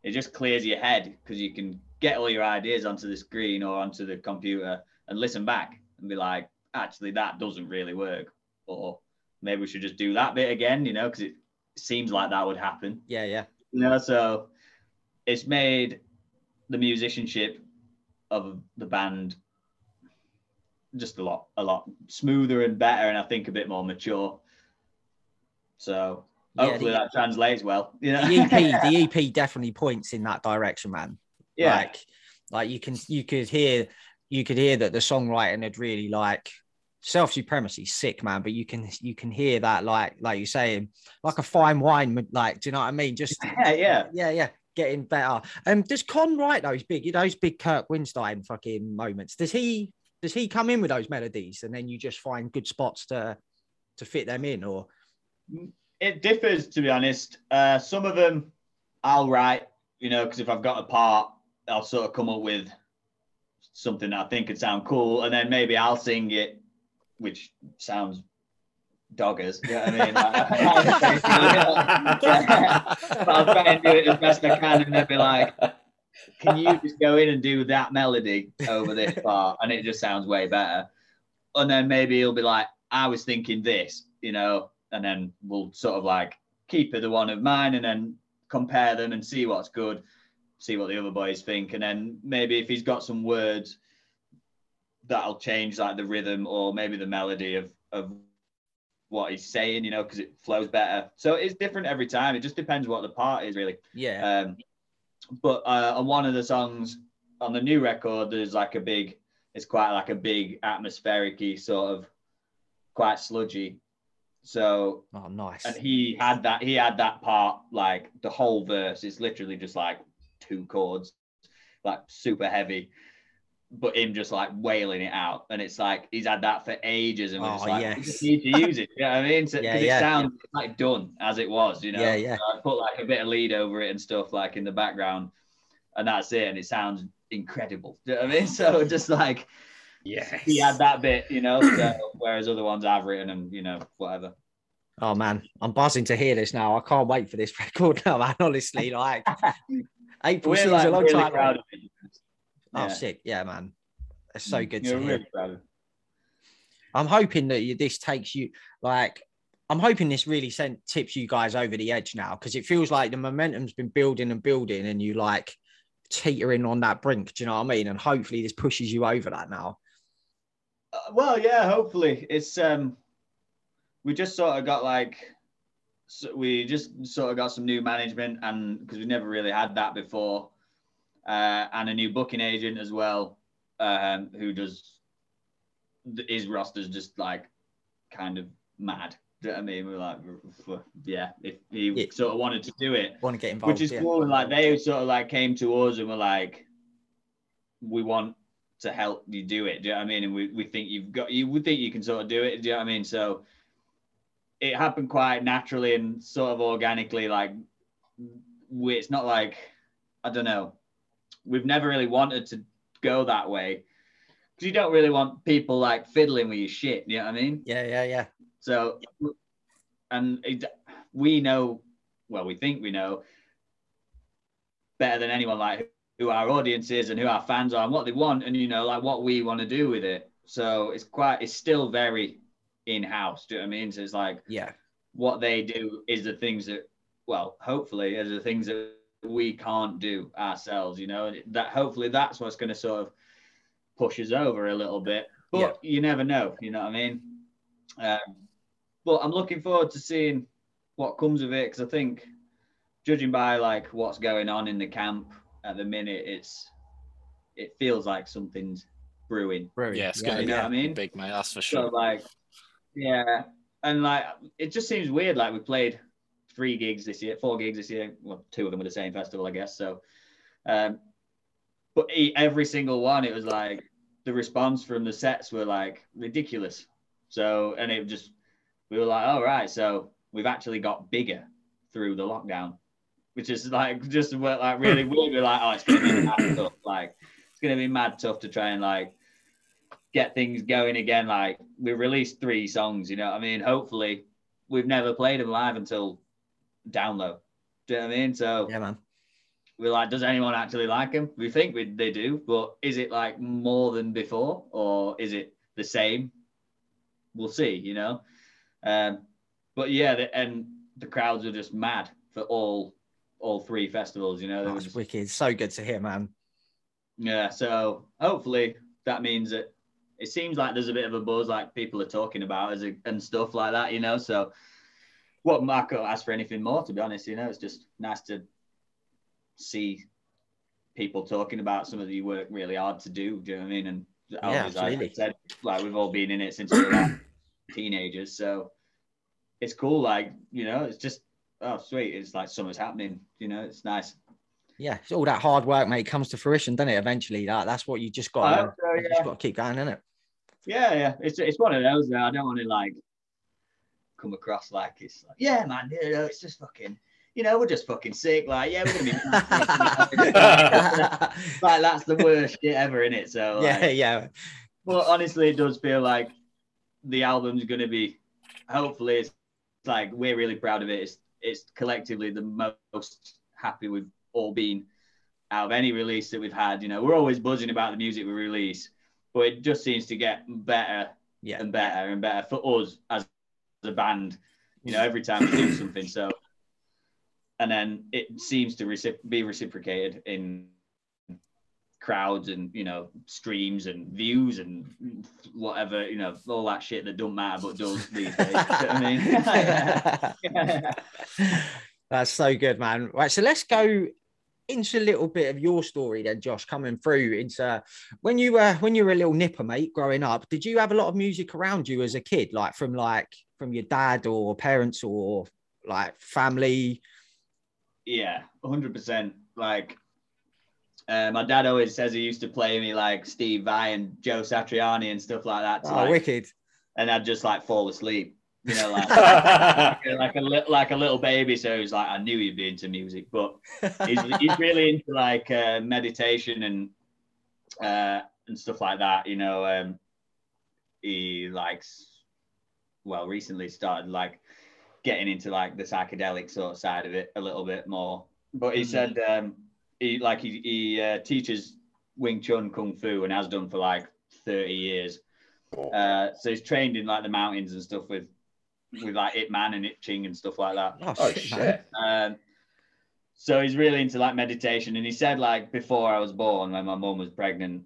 it just clears your head because you can get all your ideas onto the screen or onto the computer and listen back and be like, actually, that doesn't really work. Or maybe we should just do that bit again, you know, because it seems like that would happen. Yeah, yeah. You know, so it's made the musicianship of the band just a lot, a lot smoother and better, and I think a bit more mature. So hopefully yeah, the, that translates well. You know? The E P, the E P definitely points in that direction, man. Yeah, like, like you can, you could hear, you could hear that the songwriting had really like self supremacy, sick, man. But you can, you can hear that, like, like you're saying, like a fine wine, like, do you know what I mean? Just yeah, yeah, yeah, yeah. Getting better. Um, does Con write those big, you know, those big Kirk Winstein fucking moments? Does he, does he come in with those melodies, and then you just find good spots to, to fit them in, or? It differs, to be honest. Uh, some of them I'll write, you know, because if I've got a part, I'll sort of come up with something that I think could sound cool, and then maybe I'll sing it. Which sounds doggers, you know what I mean? Like, but I'll try and do it as best I can, and they'll be like, can you just go in and do that melody over this part? And it just sounds way better. And then maybe he'll be like, I was thinking this, you know, and then we'll sort of like keep it the one of mine and then compare them and see what's good. see what the other boys think. And then maybe if he's got some words, that'll change like the rhythm or maybe the melody of, of what he's saying, you know, because it flows better. So it's different every time. It just depends what the part is, really. Yeah. Um, but uh, on one of the songs on the new record, there's like a big, it's quite like a big atmospheric-y sort of, quite sludgy. So oh, nice. And he had that, he had that part, like the whole verse is literally just like two chords, like super heavy, but him just like wailing it out. And it's like, he's had that for ages. And we're oh, just like, yes. we just need to use it. You know what I mean? So, yeah, cause yeah, it sounds yeah. like done as it was, you know? Yeah, yeah. So I put like a bit of lead over it and stuff like in the background and that's it. And it sounds incredible. You know what I mean? So just like, yeah, he had that bit, you know, so, whereas other ones I've written and, you know, whatever. Oh man, I'm buzzing to hear this now. I can't wait for this record now, man. Honestly, like April seems like, a long really time. Proud of it. Oh, yeah. Sick. Yeah, man. That's so good You're to really hear. Proud of it. I'm hoping that you, this takes you, like, I'm hoping this really sent, tips you guys over the edge now, because it feels like the momentum's been building and building and you, like, teetering on that brink. Do you know what I mean? And hopefully this pushes you over that now. Uh, well, yeah, hopefully. It's, um, we just sort of got, like, so we just sort of got some new management, and because we never really had that before. Uh, and a new booking agent as well, um, who does, his roster's just like kind of mad. Do you know what I mean? We're like, yeah, if he yeah. sort of wanted to do it, want to get involved, which is yeah. cool. And like they sort of like came to us and were like, we want to help you do it. Do you know what I mean? And we, we think you've got, you would think you can sort of do it. Do you know what I mean? So it happened quite naturally and sort of organically. Like, we, it's not like, I don't know. We've never really wanted to go that way because you don't really want people like fiddling with your shit. You know what I mean? Yeah, yeah, yeah. So, and it, we know, well, we think we know better than anyone, like who our audience is and who our fans are and what they want and, you know, like what we want to do with it. So it's quite, it's still very in-house. Do you know what I mean? So it's like, yeah, what they do is the things that, well, hopefully is the things that we can't do ourselves, you know, that hopefully that's what's going to sort of push us over a little bit, but yeah. you never know, you know what I mean? Um, but I'm looking forward to seeing what comes of it, because I think judging by like what's going on in the camp at the minute, it's, it feels like something's brewing. brewing. Yeah, it's going to yeah, be yeah. I mean? big, mate, that's for sure. So, like, yeah, and like, it just seems weird, like we played three gigs this year, four gigs this year. Well, two of them were the same festival, I guess. So, um, but every single one, it was like the response from the sets were like ridiculous. So, and it just, we were like, all right, so we've actually got bigger through the lockdown, which is like, just like really weird. We're like, oh, it's going to be mad tough. Like, it's going to be mad tough to try and like get things going again. Like, we released three songs, you know what I mean? Hopefully, we've never played them live until Download. Do you know what I mean? So yeah, man. We're like, does anyone actually like them? We think we, they do, but is it like more than before, or is it the same? We'll see, you know. Um, but yeah, the, and the crowds were just mad for all all three festivals. You know, that was just wicked. So good to hear, man. Yeah. So hopefully that means that it seems like there's a bit of a buzz, like people are talking about as a, and stuff like that, you know. So. What Marco asked for anything more, to be honest, you know, it's just nice to see people talking about some of the work really hard to do. Do you know what I mean? And yeah, as I said, like we've all been in it since we were like teenagers, so it's cool. Like, you know, it's just oh sweet, it's like summer's happening. You know, it's nice. Yeah, it's all that hard work, mate, comes to fruition, doesn't it? Eventually, that that's what you just got. So, yeah. You just got to keep going, isn't it? Yeah, yeah. It's it's one of those. Though. I don't want to like. Come across like it's like, yeah, man, you know, it's just fucking, you know, we're just fucking sick. Like, yeah, we're gonna be like that's the worst shit ever, in it. So like, yeah, yeah. But honestly, it does feel like the album's gonna be. Hopefully, it's, it's like we're really proud of it. It's it's collectively the most happy we've all been out of any release that we've had. You know, we're always buzzing about the music we release, but it just seems to get better yeah. and better and better for us as. The band, you know, every time we do something. So and then it seems to recipro- be reciprocated in crowds and, you know, streams and views and whatever, you know, all that shit that don't matter but does these days. You know what I mean? Yeah. Yeah. That's so good, man. Right, so let's go into a little bit of your story then, Josh, coming through into when you were when you were a little nipper, mate, growing up. Did you have a lot of music around you as a kid, like from like from your dad or parents or like family? Yeah, one hundred percent. Like uh, my dad always says he used to play me like Steve Vai and Joe Satriani and stuff like that. So, oh, like, wicked! And I'd just like fall asleep, you know, like like, a, like a like a little baby. So he's like, I knew he'd be into music, but he's he's really into like uh, meditation and uh, and stuff like that. You know, um, he likes. Well, recently started like getting into like the psychedelic sort of side of it a little bit more. But he mm-hmm. said um, he like he he uh, teaches Wing Chun Kung Fu and has done for like thirty years. Uh, so he's trained in like the mountains and stuff with. with like Ip Man and Ip Ching and stuff like that. Oh, oh shit, shit. Um, so he's really into like meditation, and he said like before I was born, when my mum was pregnant,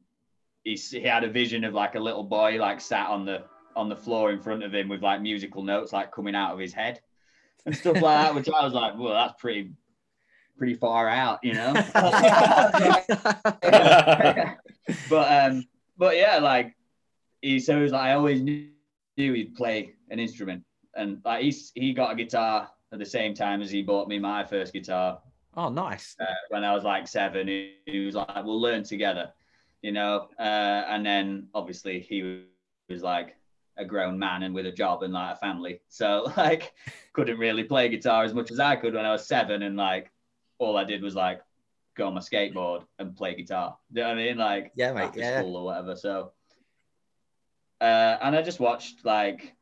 he, he had a vision of like a little boy like sat on the on the floor in front of him with like musical notes like coming out of his head and stuff like that, which I was like, well, that's pretty pretty far out, you know. but um but yeah, like he so he was like, I always knew he'd play an instrument. And like he's, he got a guitar at the same time as he bought me my first guitar. Oh, nice. Uh, when I was like seven, he, he was like, we'll learn together, you know. Uh, and then obviously he was like a grown man and with a job and like a family. So like couldn't really play guitar as much as I could when I was seven. And like all I did was like go on my skateboard and play guitar. You know what I mean? Like yeah, mate, after yeah. school or whatever. So, uh, and I just watched like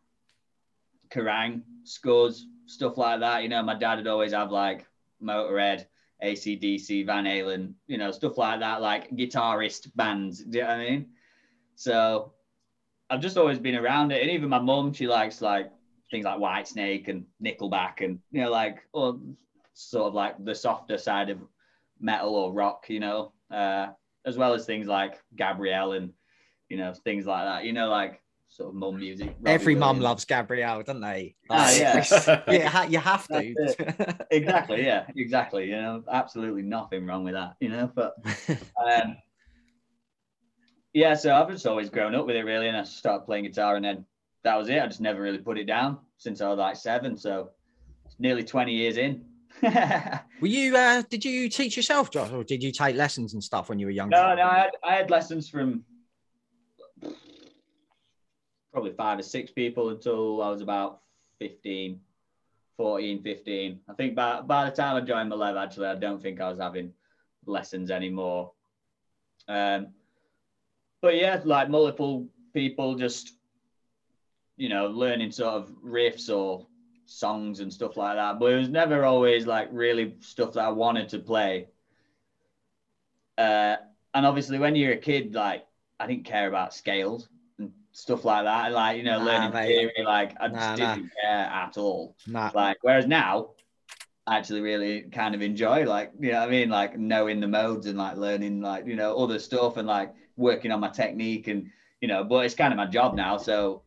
Kerrang! Scores, stuff like that. You know, my dad would always have like Motorhead, A C D C, Van Halen, you know, stuff like that, like guitarist bands. Do you know what I mean? So I've just always been around it. And even my mum, she likes like things like Whitesnake and Nickelback and, you know, like, or sort of like the softer side of metal or rock, you know, uh, as well as things like Gabrielle and, you know, things like that, you know, like, sort of mum music. Robbie Every mum loves Gabrielle, don't they? Like, ah, yeah. yeah, you have to. Exactly, yeah, exactly. You know, absolutely nothing wrong with that, you know. But um, yeah, so I've just always grown up with it really, and I started playing guitar, and then that was it. I just never really put it down since I was like seven, so it's nearly twenty years in. Were you? Uh, did you teach yourself, Josh, or did you take lessons and stuff when you were younger? No, no, I had, I had lessons from probably five or six people until I was about fifteen, fourteen, fifteen. I think by, by the time I joined Malev, actually, I don't think I was having lessons anymore. Um, but yeah, like multiple people just, you know, learning sort of riffs or songs and stuff like that. But it was never always like really stuff that I wanted to play. Uh, and obviously when you're a kid, like I didn't care about scales. Stuff like that, and like, you know, nah, learning mate. theory, like I just nah, didn't nah. care at all. Nah. Like, whereas now I actually really kind of enjoy, like, you know what I mean, like knowing the modes and like learning, like, you know, other stuff and like working on my technique and, you know, but it's kind of my job now, so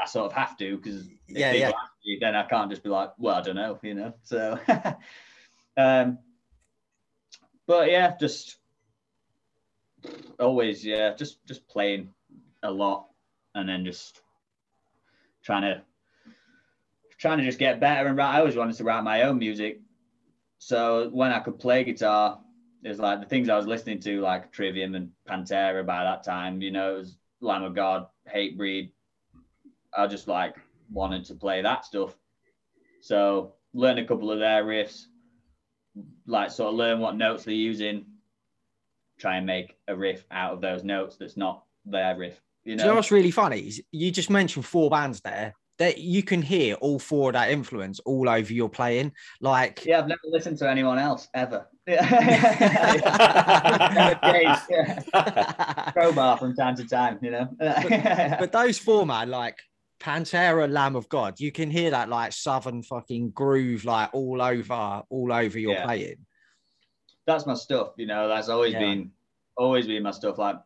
I sort of have to, because if yeah, people yeah. ask me, then I can't just be like, well, I don't know, you know. So, um, but yeah, just always, yeah, just just playing a lot. And then just trying to trying to just get better and write. I always wanted to write my own music, so when I could play guitar, it was like the things I was listening to, like Trivium and Pantera by that time. You know, it was Lamb of God, Hatebreed. I just like wanted to play that stuff, so learn a couple of their riffs, like sort of learn what notes they're using, try and make a riff out of those notes that's not their riff. You know? Do you know what's really funny is you just mentioned four bands there that you can hear all four of that influence all over your playing. Like, yeah, I've never listened to anyone else ever. Crowbar from time to time, you know. But, but those four, man, like Pantera, Lamb of God. You can hear that like southern fucking groove, like all over, all over your yeah. playing. That's my stuff, you know. That's always yeah. been, always been my stuff. Like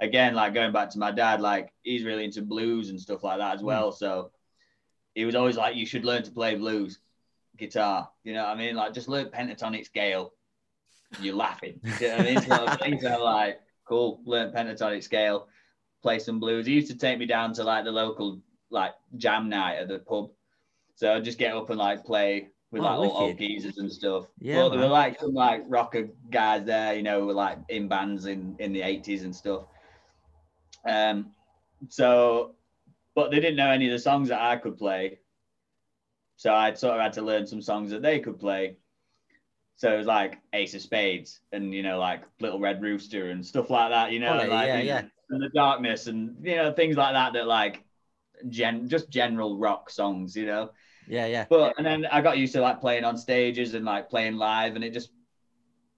again, like going back to my dad, like he's really into blues and stuff like that as well. Mm. So he was always like, you should learn to play blues guitar. You know what I mean? Like just learn pentatonic scale. You're laughing. You know what I mean? So I think so, like, cool, learn pentatonic scale, play some blues. He used to take me down to like the local like jam night at the pub. So I'd just get up and like play with oh, like all old geezers and stuff. Yeah, well, there were like some like rocker guys there, you know, who were like in bands in, in the eighties and stuff. Um, so, but they didn't know any of the songs that I could play. So I sort of had to learn some songs that they could play. So it was like Ace of Spades and, you know, like Little Red Rooster and stuff like that, you know, oh, like yeah, yeah. And The Darkness and, you know, things like that, that like gen just general rock songs, you know? Yeah, yeah. But, and then I got used to like playing on stages and like playing live, and it just,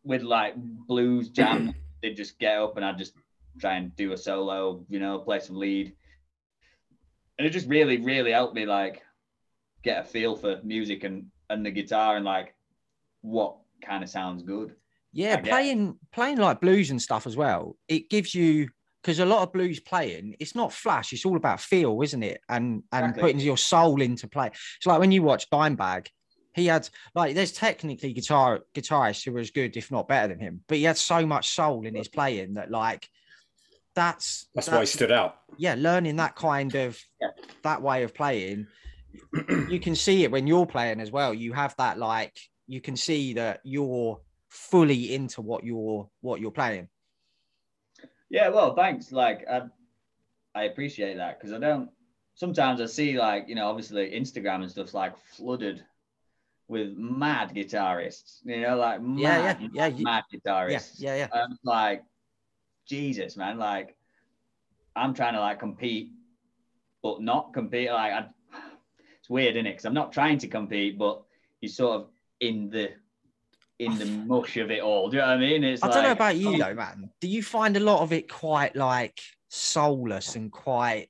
with like blues jam, they'd just get up and I'd just try and do a solo, you know, play some lead. And it just really, really helped me like get a feel for music and, and the guitar and like what kind of sounds good. Yeah, playing playing like blues and stuff as well, it gives you, because a lot of blues playing, it's not flash, it's all about feel, isn't it? And and exactly. putting your soul into play. It's like when you watch Dimebag, he had like, there's technically guitar guitarists who were as good if not better than him, but he had so much soul in his playing that like that's that's, that's why he stood out. Yeah, learning that kind of yeah. that way of playing, you can see it when you're playing as well. You have that like, you can see that you're fully into what you're what you're playing. Yeah, well, thanks. Like, I, I appreciate that, because I don't. Sometimes I see like, you know, obviously Instagram and stuff's like flooded with mad guitarists. You know, like mad, yeah, yeah, yeah, mad you, guitarists. Yeah, yeah, yeah. Um, like, Jesus, man. Like, I'm trying to like compete, but not compete. Like, I, it's weird, isn't it? Because I'm not trying to compete, but you sort of in the in the mush of it all. Do you know what I mean? It's I like, don't know about you though, man. Do you find a lot of it quite like soulless and quite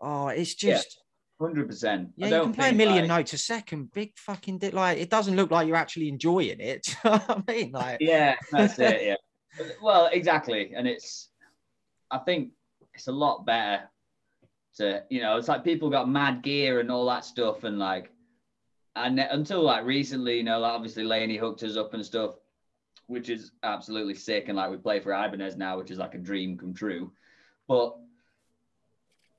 oh it's just one hundred percent. Yeah, yeah, you can play a million like, notes a second, big fucking dick, like it doesn't look like you're actually enjoying it. Do you know what I mean? Like yeah, that's it, yeah. Well, exactly. And it's I think it's a lot better to, you know, it's like people got mad gear and all that stuff, and like and until like recently, you know, like obviously Laney hooked us up and stuff, which is absolutely sick. And like we play for Ibanez now, which is like a dream come true. But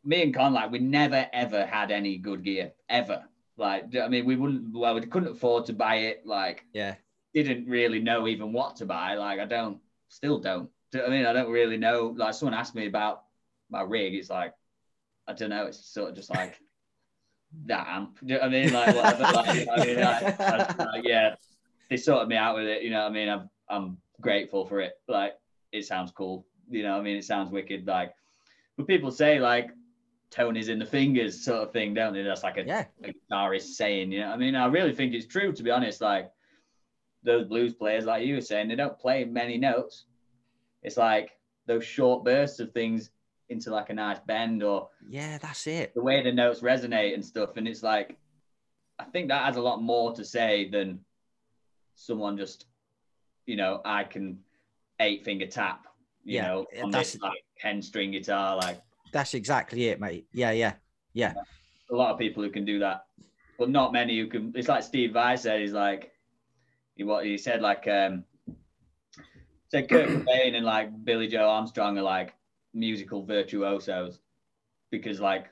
me and Con, like we never, ever had any good gear ever. Like, I mean, we wouldn't, well, we couldn't afford to buy it. Like, yeah, didn't really know even what to buy. Like, I don't, still don't. I mean, I don't really know. Like someone asked me about my rig. It's like, I don't know. It's sort of just like, that amp, you know what I mean? Like whatever, like, you know what I mean? Like, I, like, yeah, they sorted me out with it, you know what I mean? I'm I'm grateful for it. Like it sounds cool, you know what I mean? It sounds wicked. Like, but people say like tone is in the fingers sort of thing, don't they? That's like a, yeah. a guitarist saying, you know what I mean? I really think it's true, to be honest. Like those blues players, like you were saying, they don't play many notes. It's like those short bursts of things into like a nice bend, or yeah, that's it, the way the notes resonate and stuff. And it's like I think that has a lot more to say than someone just, you know, I can eight finger tap, you yeah, know, on that's, this like ten string guitar. Like that's exactly it, mate. Yeah, yeah, yeah, a lot of people who can do that, but not many who can. It's like Steve Vai said, he's like he what he said like um said Kurt Cobain and like Billy Joe Armstrong are like musical virtuosos, because like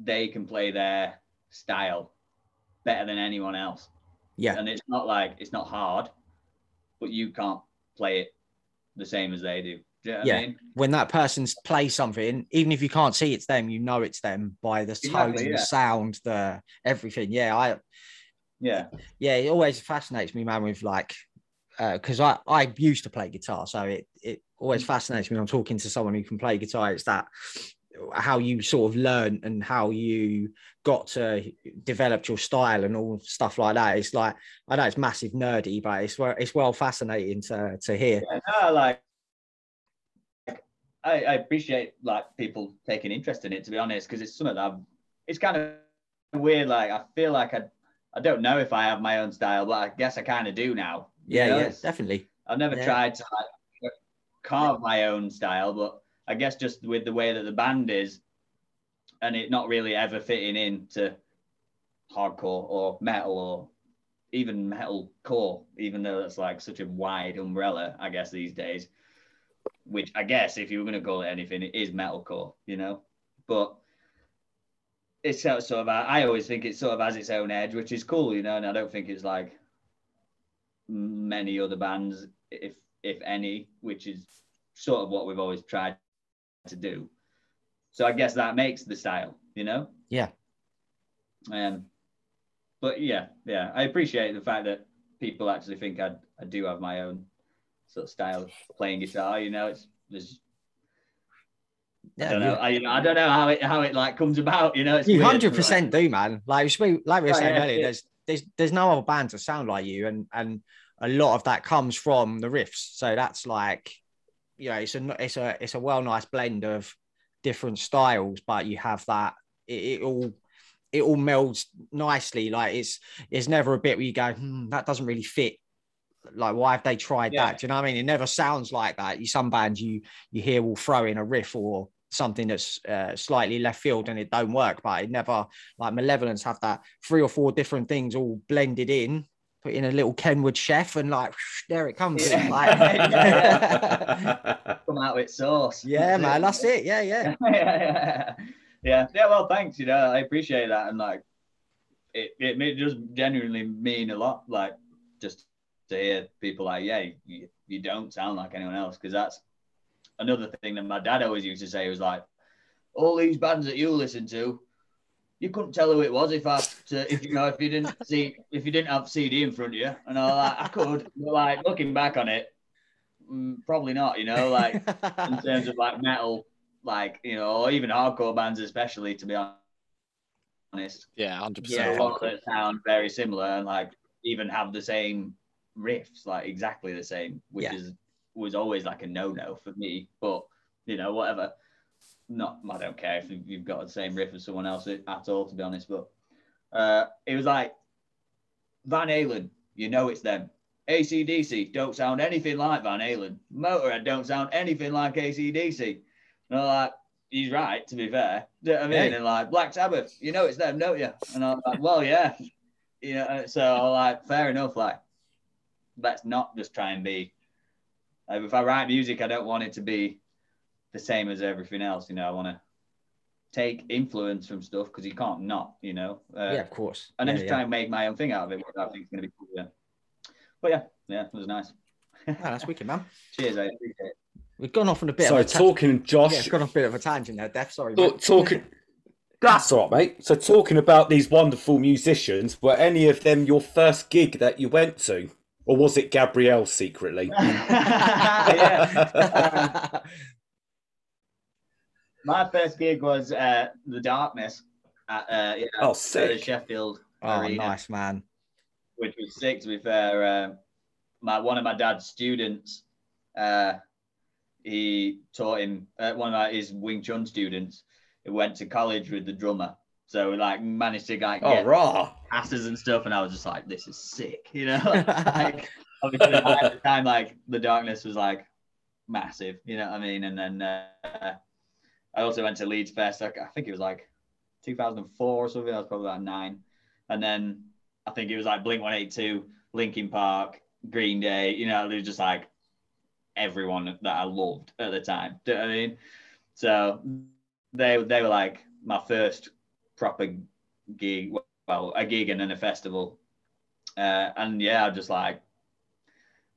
they can play their style better than anyone else. Yeah, and it's not like it's not hard, but you can't play it the same as they do, do you know what yeah I mean? When that person's plays something, even if you can't see it's them, you know it's them by the exactly, tone, yeah. the sound, the everything. Yeah, I yeah yeah it always fascinates me, man, with like uh because I I used to play guitar, so it it always fascinates me when I'm talking to someone who can play guitar. It's that how you sort of learn and how you got to develop your style and all stuff like that. It's like, I know it's massive nerdy, but it's well, it's well fascinating to, to hear. Yeah, no, like, I, I appreciate like people taking interest in it, to be honest, because it's something that I've it's kind of weird. Like, I feel like I, I don't know if I have my own style, but I guess I kind of do now. Yeah, you know, yeah, definitely. I've never yeah. tried to like, carve my own style, but I guess just with the way that the band is, and it not really ever fitting into hardcore or metal or even metalcore, even though that's like such a wide umbrella, I guess, these days. Which I guess if you were going to call it anything, it is metalcore, you know. But it's sort of, I always think it sort of has its own edge, which is cool, you know. And I don't think it's like many other bands, if if any, which is sort of what we've always tried to do. So I guess that makes the style, you know. Yeah. Um, but yeah, yeah, I appreciate the fact that people actually think I I do have my own sort of style of playing guitar, you know. It's there's yeah, I don't know. I, you know, I don't know how it how it like comes about, you know. It's you hundred percent do, man. Like we like we were saying oh, yeah, earlier, yeah. there's there's there's no other bands that sound like you, and and a lot of that comes from the riffs. So that's like, you know, it's a it's a it's a well nice blend of different styles, but you have that it, it all it all melds nicely. Like it's it's never a bit where you go, hmm, that doesn't really fit. Like, why have they tried yeah. that? Do you know what I mean? It never sounds like that. You, some bands you you hear will throw in a riff or something that's uh, slightly left field and it don't work, but it never, like Malevolence have that three or four different things all blended in, put in a little Kenwood chef and like, whoosh, there it comes. Yeah. Like, come out with sauce. Yeah, man, that's it. Yeah, yeah. yeah, yeah, yeah. Well, thanks, you know, I appreciate that. And like, it, it, it does genuinely mean a lot, like just to hear people like, yeah, you, you don't sound like anyone else. Because that's another thing that my dad always used to say was like, all these bands that you listen to, you couldn't tell who it was if I, to, if you know, if you didn't see, if you didn't have C D in front of you. And I like, I could, like, looking back on it, probably not, you know, like in terms of like metal, like, you know, or even hardcore bands, especially, to be honest. Yeah, one hundred percent. Yeah, a lot that sound very similar and like even have the same riffs, like exactly the same, which yeah. is was always like a no-no for me. But you know, whatever, not I don't care if you've got the same riff as someone else at all, to be honest. But uh it was like Van Halen, you know, it's them. A C D C don't sound anything like Van Halen. Motorhead don't sound anything like A C D C. And I'm like, he's right, to be fair. Do you know what I mean? Hey. And like Black Sabbath, you know, it's them, don't you? And I'm like, well, yeah, you know. So like, fair enough, like, let's not just try and be, like, if I write music, I don't want it to be the same as everything else, you know. I want to take influence from stuff, because you can't not, you know. Uh, yeah, of course. And then yeah, just yeah. try and make my own thing out of it, which I think is going to be cool, yeah. But yeah, yeah, it was nice. Oh, that's wicked, man. Cheers, I appreciate it. We've gone off on a bit so of a tangent. So talking, Josh. Yeah, we've gone off a bit of a tangent there, Def, sorry. Talk, talking, that's all right, mate. So talking about these wonderful musicians, were any of them your first gig that you went to? Or was it Gabrielle secretly? yeah. um, my first gig was uh, The Darkness at uh, yeah, oh, sick. the Sheffield oh, Arena. Oh, nice, man. Which was sick, to be fair. Uh, my, one of my dad's students, uh, he taught him, uh, one of my, his Wing Chun students, who went to college with the drummer. So we like managed to like get oh, raw. asses and stuff, and I was just like, "This is sick," you know. Like, obviously, at the time, like The Darkness was like massive, you know what I mean. And then uh, I also went to Leeds Fest. Like, I think it was like two thousand four or something. I was probably about nine. And then I think it was like Blink one eighty-two, Linkin Park, Green Day. You know, they were just like everyone that I loved at the time. Do you know what I mean? So they they were like my first proper gig, well, a gig and then a festival, uh and yeah, I just like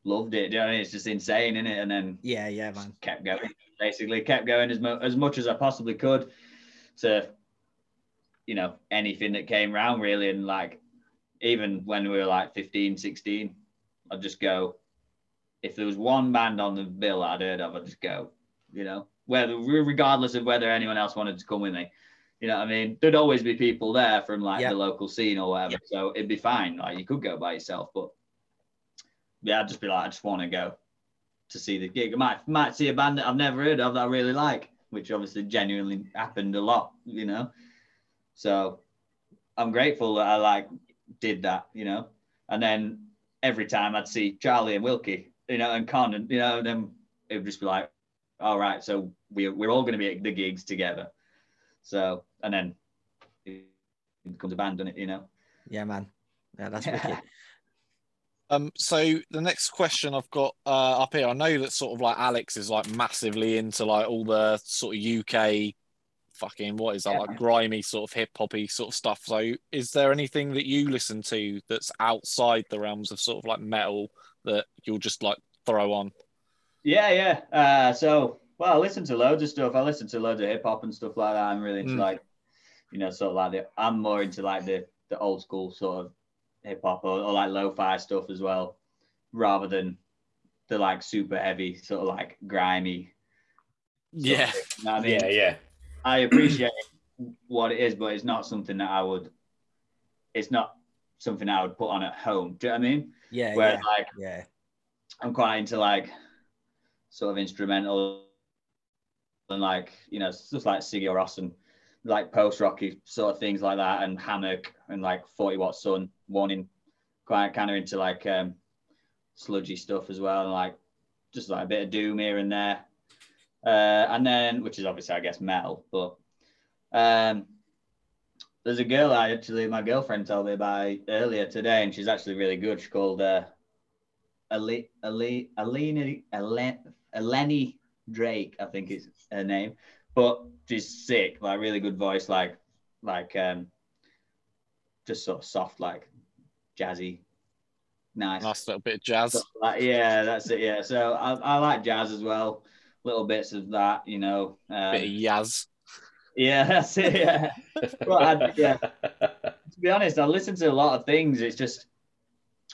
loved it. You know what I mean? It's just insane, isn't it? And then yeah, yeah, man, kept going, basically kept going as, mo as much as I possibly could to, you know, anything that came around, really. And like, even when we were like fifteen, sixteen, I'd just go. If there was one band on the bill I'd heard of, I'd just go, you know, whether regardless of whether anyone else wanted to come with me. You know what I mean? There'd always be people there from like yeah. the local scene or whatever. Yeah. So it'd be fine. Like, you could go by yourself, but yeah, I'd just be like, I just want to go to see the gig. I might, might see a band that I've never heard of that I really like, which obviously genuinely happened a lot, you know? So I'm grateful that I like did that, you know. And then every time I'd see Charlie and Wilkie, you know, and Con, and, you know, and then it would just be like, all right, so we, we're all going to be at the gigs together. So, and then it becomes a band, doesn't it, you know? Yeah, man. Yeah, that's wicked. Um, so the next question I've got uh, up here, I know that sort of like Alex is like massively into like all the sort of U K fucking, what is that, yeah. like grimy sort of hip hoppy sort of stuff. So is there anything that you listen to that's outside the realms of sort of like metal that you'll just like throw on? Yeah, yeah. Uh, so, well, I listen to loads of stuff. I listen to loads of hip hop and stuff like that. I'm really into mm. like, you know, sort of like the, I'm more into like the, the old school sort of hip hop or, or like lo-fi stuff as well, rather than the like super heavy sort of like grimy. Yeah. You know what I mean? Yeah, yeah. I appreciate what it is, but it's not something that I would, it's not something I would put on at home. Do you know what I mean? Yeah. Where yeah, like, yeah. I'm quite into like sort of instrumental and like, you know, stuff like Sigur Rós and like post-rocky sort of things like that, and Hammock and like forty watt Sun Warning, quite kind of into like um, sludgy stuff as well, and like just like a bit of doom here and there. Uh, and then, which is obviously, I guess, metal, but um, there's a girl I actually, my girlfriend told me about earlier today, and she's actually really good. She's called uh, Ali, Ali, Aleni, Elen, Eleni Drake, I think is her name, but she's sick, like really good voice, like, like um, just sort of soft, like jazzy. Nice. Nice little bit of jazz. Like, yeah, that's it. Yeah. So I, I like jazz as well. Little bits of that, you know. Um, bit of Yaz. Yeah, that's it. Yeah. Well, I, yeah. To be honest, I listen to a lot of things. It's just,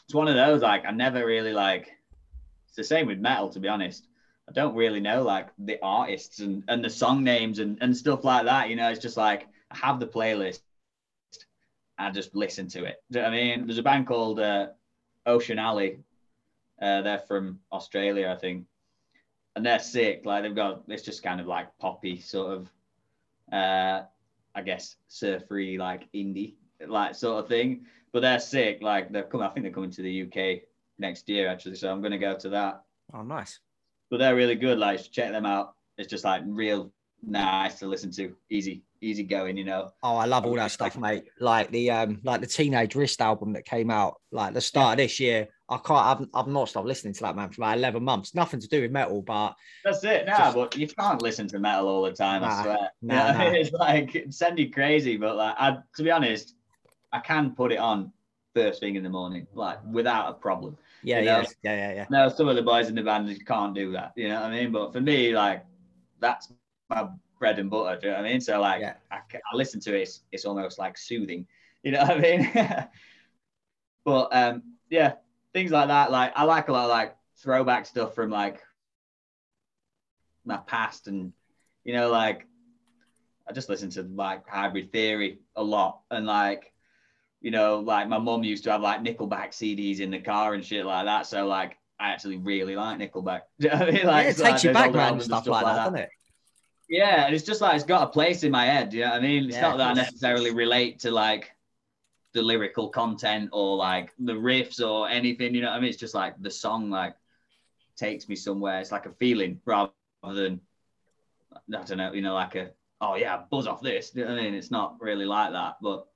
it's one of those, like, I never really, like, it's the same with metal, to be honest. I don't really know, like, the artists and, and the song names and, and stuff like that, you know. It's just, like, I have the playlist. I just listen to it. Do you know what I mean? There's a band called uh, Ocean Alley. Uh, they're from Australia, I think. And they're sick, like they've got, it's just kind of like poppy sort of, uh, I guess, surf-y, like indie, like sort of thing. But they're sick, like they're coming, I think they're coming to the U K next year actually. So I'm going to go to that. Oh, nice. But they're really good, like check them out. It's just like real nice to listen to, easy, easy going, you know. Oh, I love all that stuff, mate. Like the um, like the Teenage Wrist album that came out, like the start of this year. I can't, I've, I've not stopped listening to that, man, for about eleven months. Nothing to do with metal, but... That's it, no, just, but you can't listen to metal all the time, nah, I swear. Nah, you know, nah. It's like, it'd send you crazy, but like, I, to be honest, I can put it on first thing in the morning, like, without a problem. Yeah, you know? yeah, yeah, yeah, yeah. Now, some of the boys in the band just can't do that, you know what I mean? But for me, like, that's my bread and butter, do you know what I mean? So, like, yeah. I, I listen to it, it's, it's almost, like, soothing, you know what I mean? But, um, yeah. Things like that, like I like a lot of like throwback stuff from like my past, and you know, like I just listen to like Hybrid Theory a lot, and like, you know, like my mum used to have like Nickelback C Ds in the car and shit like that. So like I actually really like Nickelback. Do you know what I mean? Like, yeah, it takes like, you back, man, and stuff, stuff like, like that, doesn't it? Yeah, and it's just like it's got a place in my head. Do you know what I mean? It's yeah, not that I necessarily relate to like the lyrical content or like the riffs or anything, you know what I mean? It's just like the song like takes me somewhere. It's like a feeling rather than, I don't know, you know, like a, oh yeah, buzz off this. You know what I mean? It's not really like that. But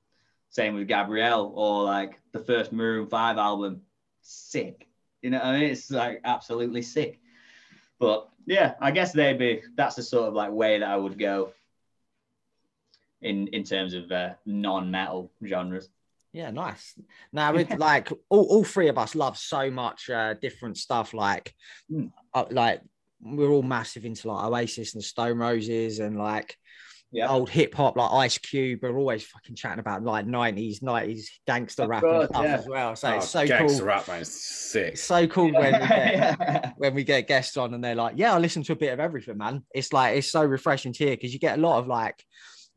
same with Gabrielle or like the first Maroon five album, sick. You know what I mean? It's like absolutely sick. But yeah, I guess they'd be, that's the sort of like way that I would go in, in terms of uh, non-metal genres. Yeah, nice. Now, with like all, all three of us love so much uh, different stuff. Like, mm. uh, like we're all massive into like Oasis and Stone Roses and like yeah. old hip hop, like Ice Cube. We're always fucking chatting about like nineties, nineties gangster rap course, and stuff yeah. as well. So oh, it's so gangster cool. Gangster rap, man, is sick. It's so cool when we, get, yeah. when we get guests on and they're like, "Yeah, I listen to a bit of everything, man." It's like it's so refreshing to hear because you get a lot of like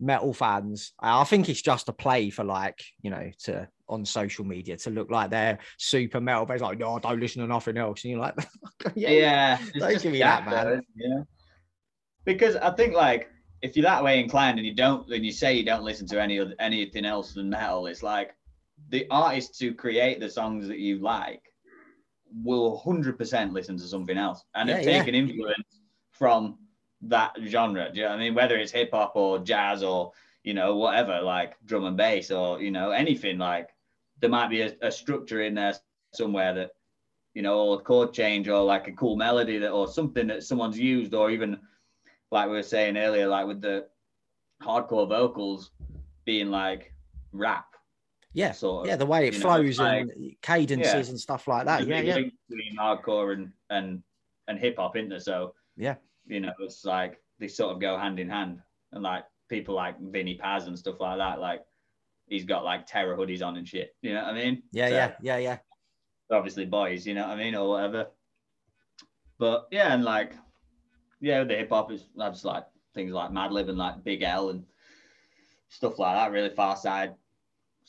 metal fans. I think it's just a play for like, you know, to on social media to look like they're super metal, but it's like, no, I don't listen to nothing else. And you're like, yeah, yeah, don't give me that, man. Yeah. Because I think like if you're that way inclined and you don't, then you say you don't listen to any other, anything else than metal, it's like the artists who create the songs that you like will one hundred percent listen to something else and yeah, have taken yeah. influence from that genre. Do you know what I mean? Whether it's hip hop or jazz or, you know, whatever, like drum and bass or, you know, anything, like there might be a, a structure in there somewhere that, you know, or a chord change or like a cool melody that, or something that someone's used, or even like we were saying earlier, like with the hardcore vocals being like rap. Yeah, sort of, yeah, the way it flows know, like, and cadences yeah. and stuff like that. Yeah, yeah. Between hardcore and, and, and hip-hop, isn't there? So, yeah, you know, it's like they sort of go hand in hand. And, like, people like Vinnie Paz and stuff like that, like, he's got, like, Terror hoodies on and shit. You know what I mean? Yeah, so, yeah, yeah, yeah. Obviously boys, you know what I mean? Or whatever. But, yeah, and, like, yeah, with the hip-hop, it's just, like, things like Madlib and, like, Big L and stuff like that, really far side.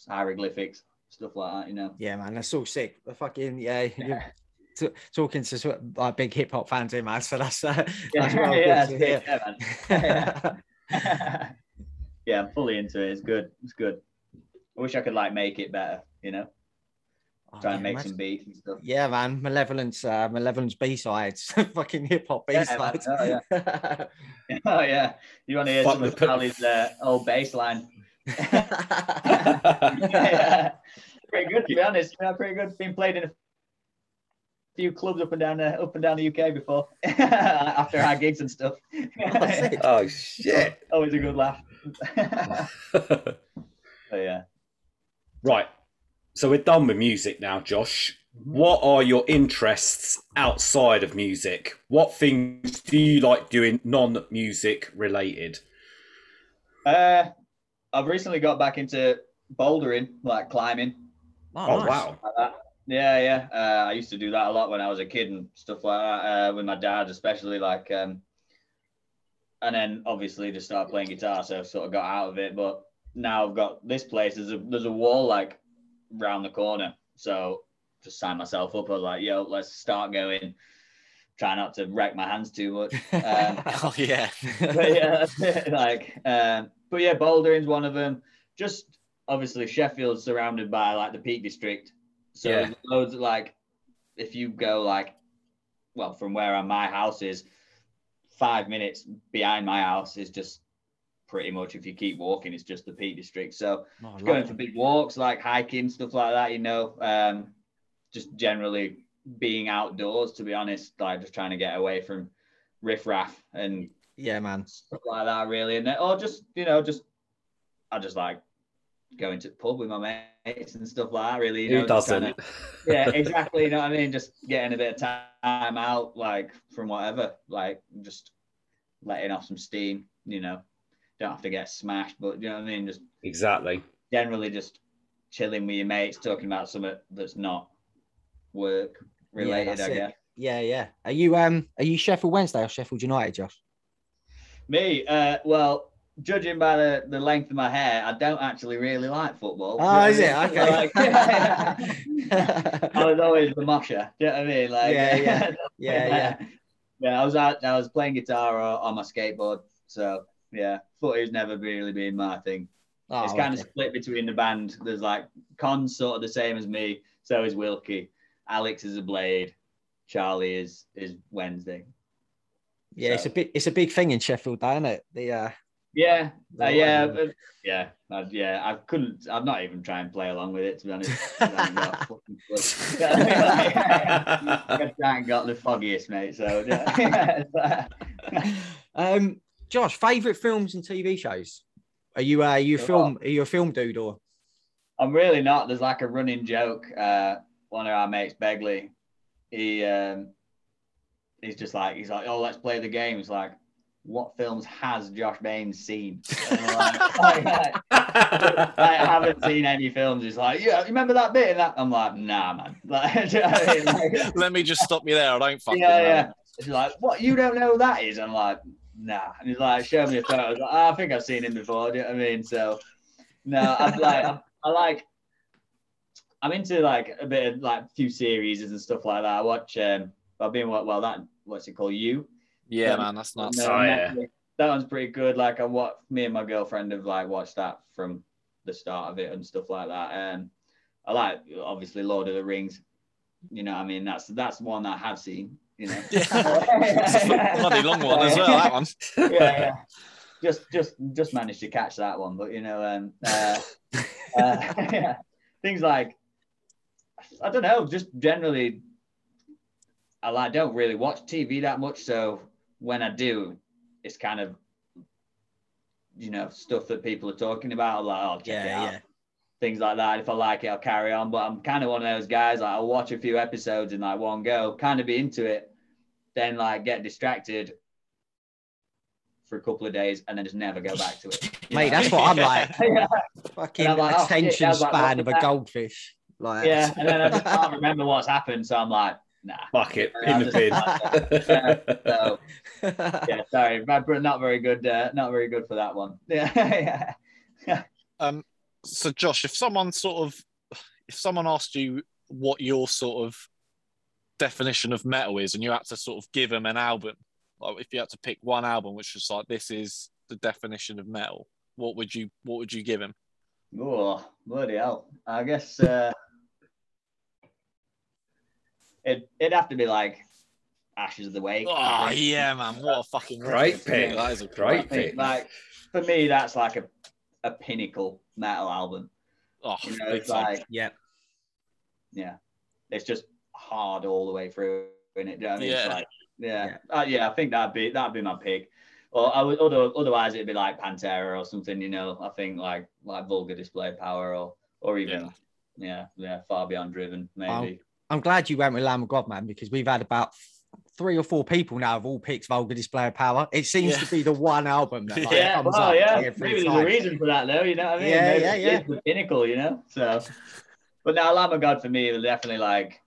Hieroglyphics, stuff like that, you know. Yeah, man, that's all sick. The fucking yeah, yeah. T- talking to like big hip hop fans here, man. So that's uh, yeah, that's yeah, yeah, that's it, yeah, man. Yeah, I'm fully into it. It's good. It's good. I wish I could like make it better, you know. Oh, Try yeah, and make imagine. some beats and stuff. Yeah, man. Malevolence, uh, Malevolence B sides, fucking hip hop B sides. Yeah, oh yeah. Oh yeah. You want to hear Fuck some of Sally's uh, old bass line? yeah, yeah. Pretty good, to be honest. Yeah, pretty good. Been played in a few clubs up and down the up and down the U K before, after our gigs and stuff. Oh, oh shit! Always a good laugh. So, yeah. Right. So we're done with music now, Josh. Mm-hmm. What are your interests outside of music? What things do you like doing non-music related? Uh. I've recently got back into bouldering, like climbing. Oh, nice. Wow. Like yeah, yeah. Uh, I used to do that a lot when I was a kid and stuff like that, uh, with my dad especially. Like, um, and then obviously just started playing guitar, so I sort of got out of it. But now I've got this place, there's a, there's a wall like round the corner. So just signed myself up. I was like, yo, let's start going. Try not to wreck my hands too much. Um, oh, yeah. But yeah, like... Um, But yeah, bouldering's one of them. Just obviously Sheffield's surrounded by like the Peak District. So yeah. There's loads of, like, if you go like, well, from where my house is, five minutes behind my house is just pretty much, if you keep walking, it's just the Peak District. So oh, just going it. for big walks, like hiking, stuff like that, you know, um, just generally being outdoors, to be honest, like just trying to get away from riffraff and yeah, man, stuff like that, really. And then, or just, you know, just I just like going to the pub with my mates and stuff like that, really. You know, who doesn't? Kinda, yeah, exactly. You know what I mean? Just getting a bit of time out, like from whatever, like just letting off some steam. You know, don't have to get smashed, but you know what I mean. Just exactly. Generally, just chilling with your mates, talking about something that's not work related. Yeah, I guess. It. Yeah, yeah. Are you um? Are you Sheffield Wednesday or Sheffield United, Josh? Me, uh, well, judging by the, the length of my hair, I don't actually really like football. Oh, is it? Okay. Like, yeah, yeah. I was always the mosher. Do you know what I mean? Like, yeah, yeah, yeah, yeah. Yeah, I was out, I was playing guitar or on my skateboard. So yeah, footy's never really been my thing. Oh, it's kind okay. of split between the band. There's like Con's sort of the same as me. So is Wilkie. Alex is a Blade. Charlie is is Wednesday. Yeah, so. it's a big it's a big thing in Sheffield, though, isn't it? The uh, yeah, the uh, yeah, but, yeah, I, yeah. I couldn't. I'm not even trying to play along with it, to be honest. I ain't got the foggiest, mate. So, yeah. um, Josh, favourite films and T V shows? Are you uh, are you so film? What? Are you a film dude or? I'm really not. There's like a running joke. Uh, one of our mates, Begley, he. Um, He's just like, he's like, oh, let's play the game. He's like, what films has Josh Baines seen? And we're like, like, like, like, I haven't seen any films. He's like, yeah, remember that bit? And that? I'm like, nah, man. Like, you know what I mean? Like, let me just stop you there. I don't fucking yeah, know. Yeah. He's like, what? You don't know who that is? I'm like, nah. And he's like, show me a photo. I was like, oh, I think I've seen him before. Do you know what I mean? So, no, I'm like, I'm, I like, I'm into like a bit of like a few series and stuff like that. I watch, um, I've been well that what's it called you yeah um, man that's not oh, Netflix, yeah. that one's pretty good. Like, I what me and my girlfriend have like watched that from the start of it and stuff like that. And um, I like obviously Lord of the Rings. You know what I mean? That's that's one that I have seen. You know, yeah. Bloody long one as well. That one. Yeah, yeah. Just just just managed to catch that one, but you know, um, uh, uh, yeah. Things like, I don't know, just generally, I like, don't really watch T V that much, so when I do, it's kind of, you know, stuff that people are talking about. I'm like, oh, check yeah, it out. Yeah. Things like that. If I like it, I'll carry on. But I'm kind of one of those guys, like, I'll watch a few episodes in like one go, kind of be into it, then like get distracted for a couple of days and then just never go back to it. Mate, know? That's what I'm like. Yeah. Fucking I'm like, attention oh, shit, span like, of a goldfish. Like, yeah, and then I just can't remember what's happened, so I'm like, nah. Fuck it, in the bin. Like, so, yeah, sorry, not very good. Uh, not very good for that one. Yeah, yeah. Um. So, Josh, if someone sort of, if someone asked you what your sort of definition of metal is, and you had to sort of give them an album, like if you had to pick one album, which was like, this is the definition of metal, what would you, what would you give them? Oh, bloody hell! I guess uh, it it'd have to be like Ashes of the Wake. Oh yeah, man! What a fucking great pick! That is a great pick. Like, for me, that's like a a pinnacle metal album. Oh, you know, it's like sense. yeah, yeah. It's just hard all the way through, isn't it? You know what I mean? Yeah. Like, yeah, yeah. Uh, yeah. I think that'd be that'd be my pick. Or I would, otherwise it'd be like Pantera or something, you know. I think like like Vulgar Display of Power, or or even yeah, yeah, yeah Far Beyond Driven maybe. I'm, I'm glad you went with Lamb of God, man, because we've had about three or four people now have all picked Vulgar Display of Power. It seems yeah. to be the one album that like, yeah, comes well, up yeah. Maybe there's a reason for that though, you know what I mean? Yeah, maybe yeah, yeah. It's the pinnacle, you know. So, but now Lamb of God for me is definitely like.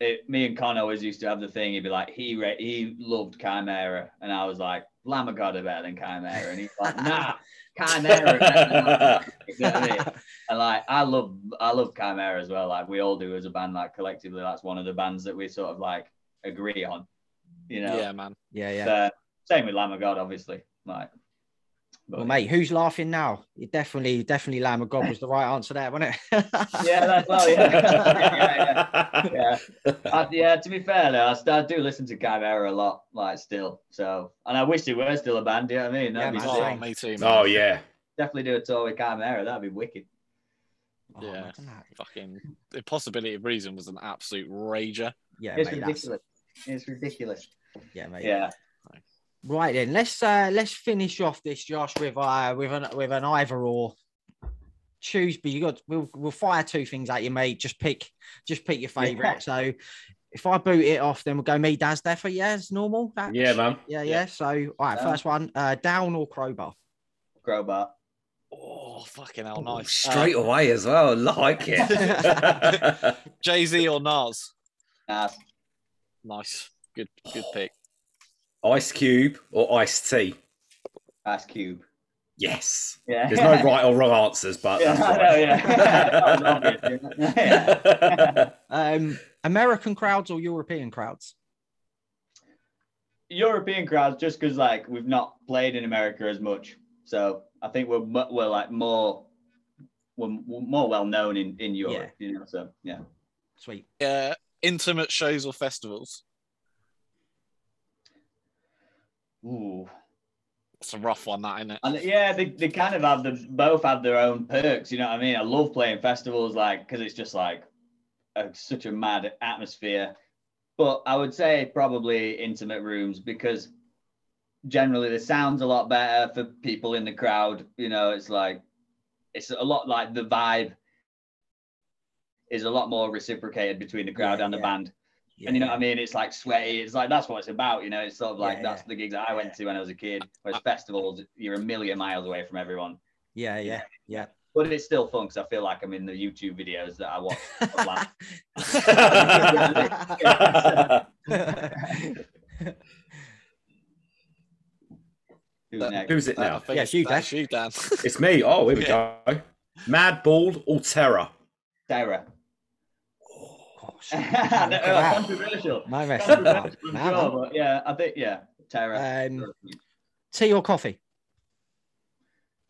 It, me and Con always used to have the thing. He'd be like, he re- he loved Chimaira, and I was like, Lamb of God are better than Chimaira, and he's like, nah, Chimaira. Better than I mean? And like, I love I love Chimaira as well. Like, we all do as a band. Like, collectively, that's one of the bands that we sort of like agree on. You know? Yeah, man. Yeah, yeah. So, same with Lamb of God, obviously. Like, but, well, mate, who's laughing now? You definitely, definitely, Lamb of God was the right answer there, wasn't it? yeah, that's well, yeah. yeah, yeah, yeah. I, yeah. To be fair, though, I, still, I do listen to Chimaira a lot, like still. So, and I wish they were still a band. Do you know what I mean? That'd yeah, be oh, me too. Man. Oh yeah, definitely do a tour with Chimaira. That'd be wicked. Oh, yeah, fucking the possibility of reason was an absolute rager. Yeah, it's mate, ridiculous. That's... It's ridiculous. Yeah, mate. Yeah. Right then, let's uh, let's finish off this, Josh, with uh, with an with an either or. Choose, but you got we'll we'll fire two things at you, mate. Just pick, just pick your favourite. Yeah. So, if I boot it off, then we'll go me, Daz, Deffer. Yeah, it's normal. That's, yeah, man. Yeah, yeah, yeah. So, all right, um, first one, uh, down or crowbar? Crowbar. Oh, fucking hell, nice. Straight um, away as well. Like it. Jay Z or Nas? Nas. Nice. Good. Good pick. Ice Cube or Ice Tea? Ice Cube. Yes. Yeah. There's no right or wrong answers, but yeah, that's right. I know, yeah. um, American crowds or European crowds? European crowds, just because like we've not played in America as much, so I think we're we're like more we're, we're more well known in in Europe, yeah. You know. So yeah. Sweet. Uh, intimate shows or festivals? Ooh, it's a rough one, that, isn't it? And yeah, they, they kind of have the both have their own perks. You know what I mean? I love playing festivals, like because it's just like a, such a mad atmosphere. But I would say probably intimate rooms, because generally the sound's a lot better for people in the crowd. You know, it's like it's a lot like the vibe is a lot more reciprocated between the crowd yeah, and the yeah. band. Yeah, and you know yeah. what I mean? It's like sweaty. It's like, that's what it's about, you know? It's sort of like, yeah, that's yeah. the gigs that I went to when I was a kid, whereas festivals, you're a million miles away from everyone. Yeah, yeah, yeah. But it's still fun, because I feel like I'm in the YouTube videos that I watch. Who's, that, who's it now? Yeah, it's you, Dan. You, Dan. It's me. Oh, here we yeah. go. Mad Bald or Terror? Terror. I don't know, controversial. My controversial. Sure, yeah, I think yeah. Terror. Um, Tea or coffee?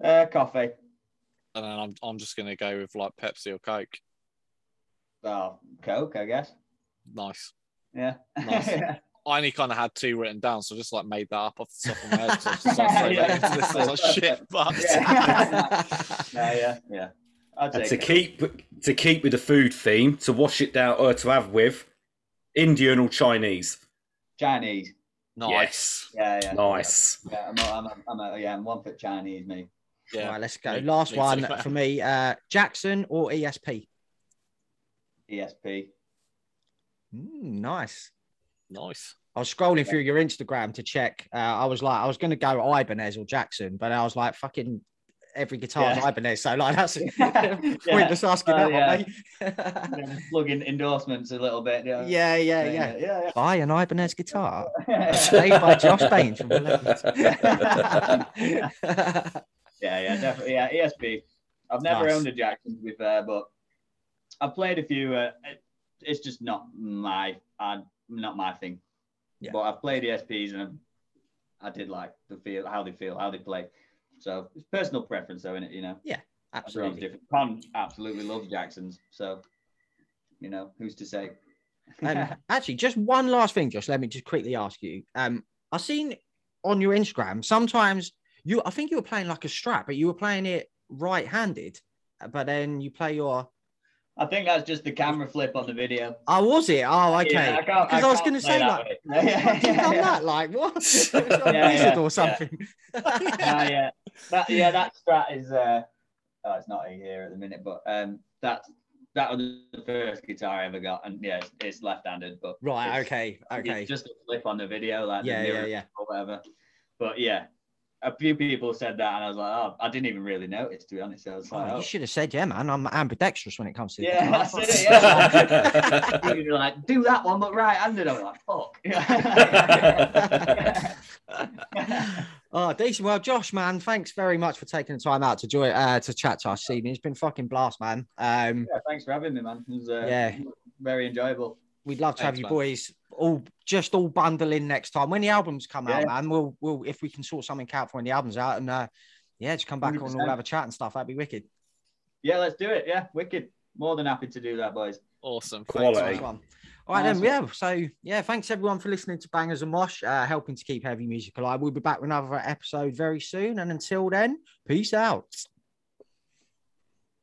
Uh, coffee. And then I'm I'm just gonna go with like Pepsi or Coke. Oh, Coke, I guess. Nice. Yeah. Nice. Yeah. I only kind of had two written down, so I just like made that up off the top of my head. So I was like, yeah. This is like shit, but yeah, no, yeah, yeah. I'll take to it. keep to keep with the food theme, to wash it down or to have with Indian or Chinese. Chinese. Nice. Yes. Yeah, yeah. Nice. Yeah, I'm, I'm, I'm, I'm, yeah, I'm one for Chinese, me. Yeah. All right, let's go. Last me, one me for me. Uh, Jackson or E S P? E S P. Mm, nice. Nice. I was scrolling yeah. through your Instagram to check. Uh, I was like, I was going to go Ibanez or Jackson, but I was like, fucking every guitar yeah. is Ibanez. So like, that's yeah. we're just asking uh, that yeah. one, mate. Plugging endorsements a little bit. Yeah, yeah, yeah. yeah. yeah, yeah, yeah. Buy an Ibanez guitar. Saved by Josh Baines from Malevolence. yeah. yeah, yeah, definitely. Yeah, E S P. I've never nice. owned a Jackson, to be fair, but I've played a few. Uh, it's just not my... I, Not my thing, yeah. but I've played E S Ps and I did like the feel, how they feel, how they play. So it's personal preference, though, isn't it? You know, yeah, absolutely. Different. Con absolutely loves Jacksons, so you know, who's to say? um, actually, just one last thing, Josh. Let me just quickly ask you. Um, I've seen on your Instagram sometimes you, I think you were playing like a strap, but you were playing it right-handed, but then you play your. I think that's just the camera flip on the video. Oh, was it? Oh, okay. Because yeah, I, I, I was going to say, like, yeah, yeah, yeah, done yeah. that, like, what? It's like yeah, yeah, or something. Yeah, uh, yeah. That, yeah, that strat is, uh, oh, it's not here at the minute, but um, that, that was the first guitar I ever got. And yeah, it's, it's left-handed, but. Right, it's, okay, okay. It's just a flip on the video, like, yeah, yeah, yeah. or whatever. But yeah, a few people said that, and I was like, oh, I didn't even really notice, to be honest. I was like, oh, oh. You should have said, yeah, man, I'm ambidextrous when it comes to yeah, that. That's it, yeah. You were like, do that one, but right-handed. I was like, fuck. Oh, decent. Well, Josh, man, thanks very much for taking the time out to join, uh, to chat to us this evening. It's been fucking blast, man. Um, yeah, thanks for having me, man. It was, uh, yeah. very enjoyable. We'd love to thanks, have you man. boys. all just all bundle in next time when the albums come yeah. out, man. We'll we'll if we can sort something out for when the album's out, and uh yeah, just come back one hundred percent on and we'll have a chat and stuff. That'd be wicked. Yeah, let's do it. Yeah, wicked. More than happy to do that, boys. Awesome. Quality. Thanks, one. All right, awesome. then. Yeah. So yeah, thanks everyone for listening to Bangers and Mosh, uh, helping to keep heavy music alive. We'll be back with another episode very soon, and until then, peace out.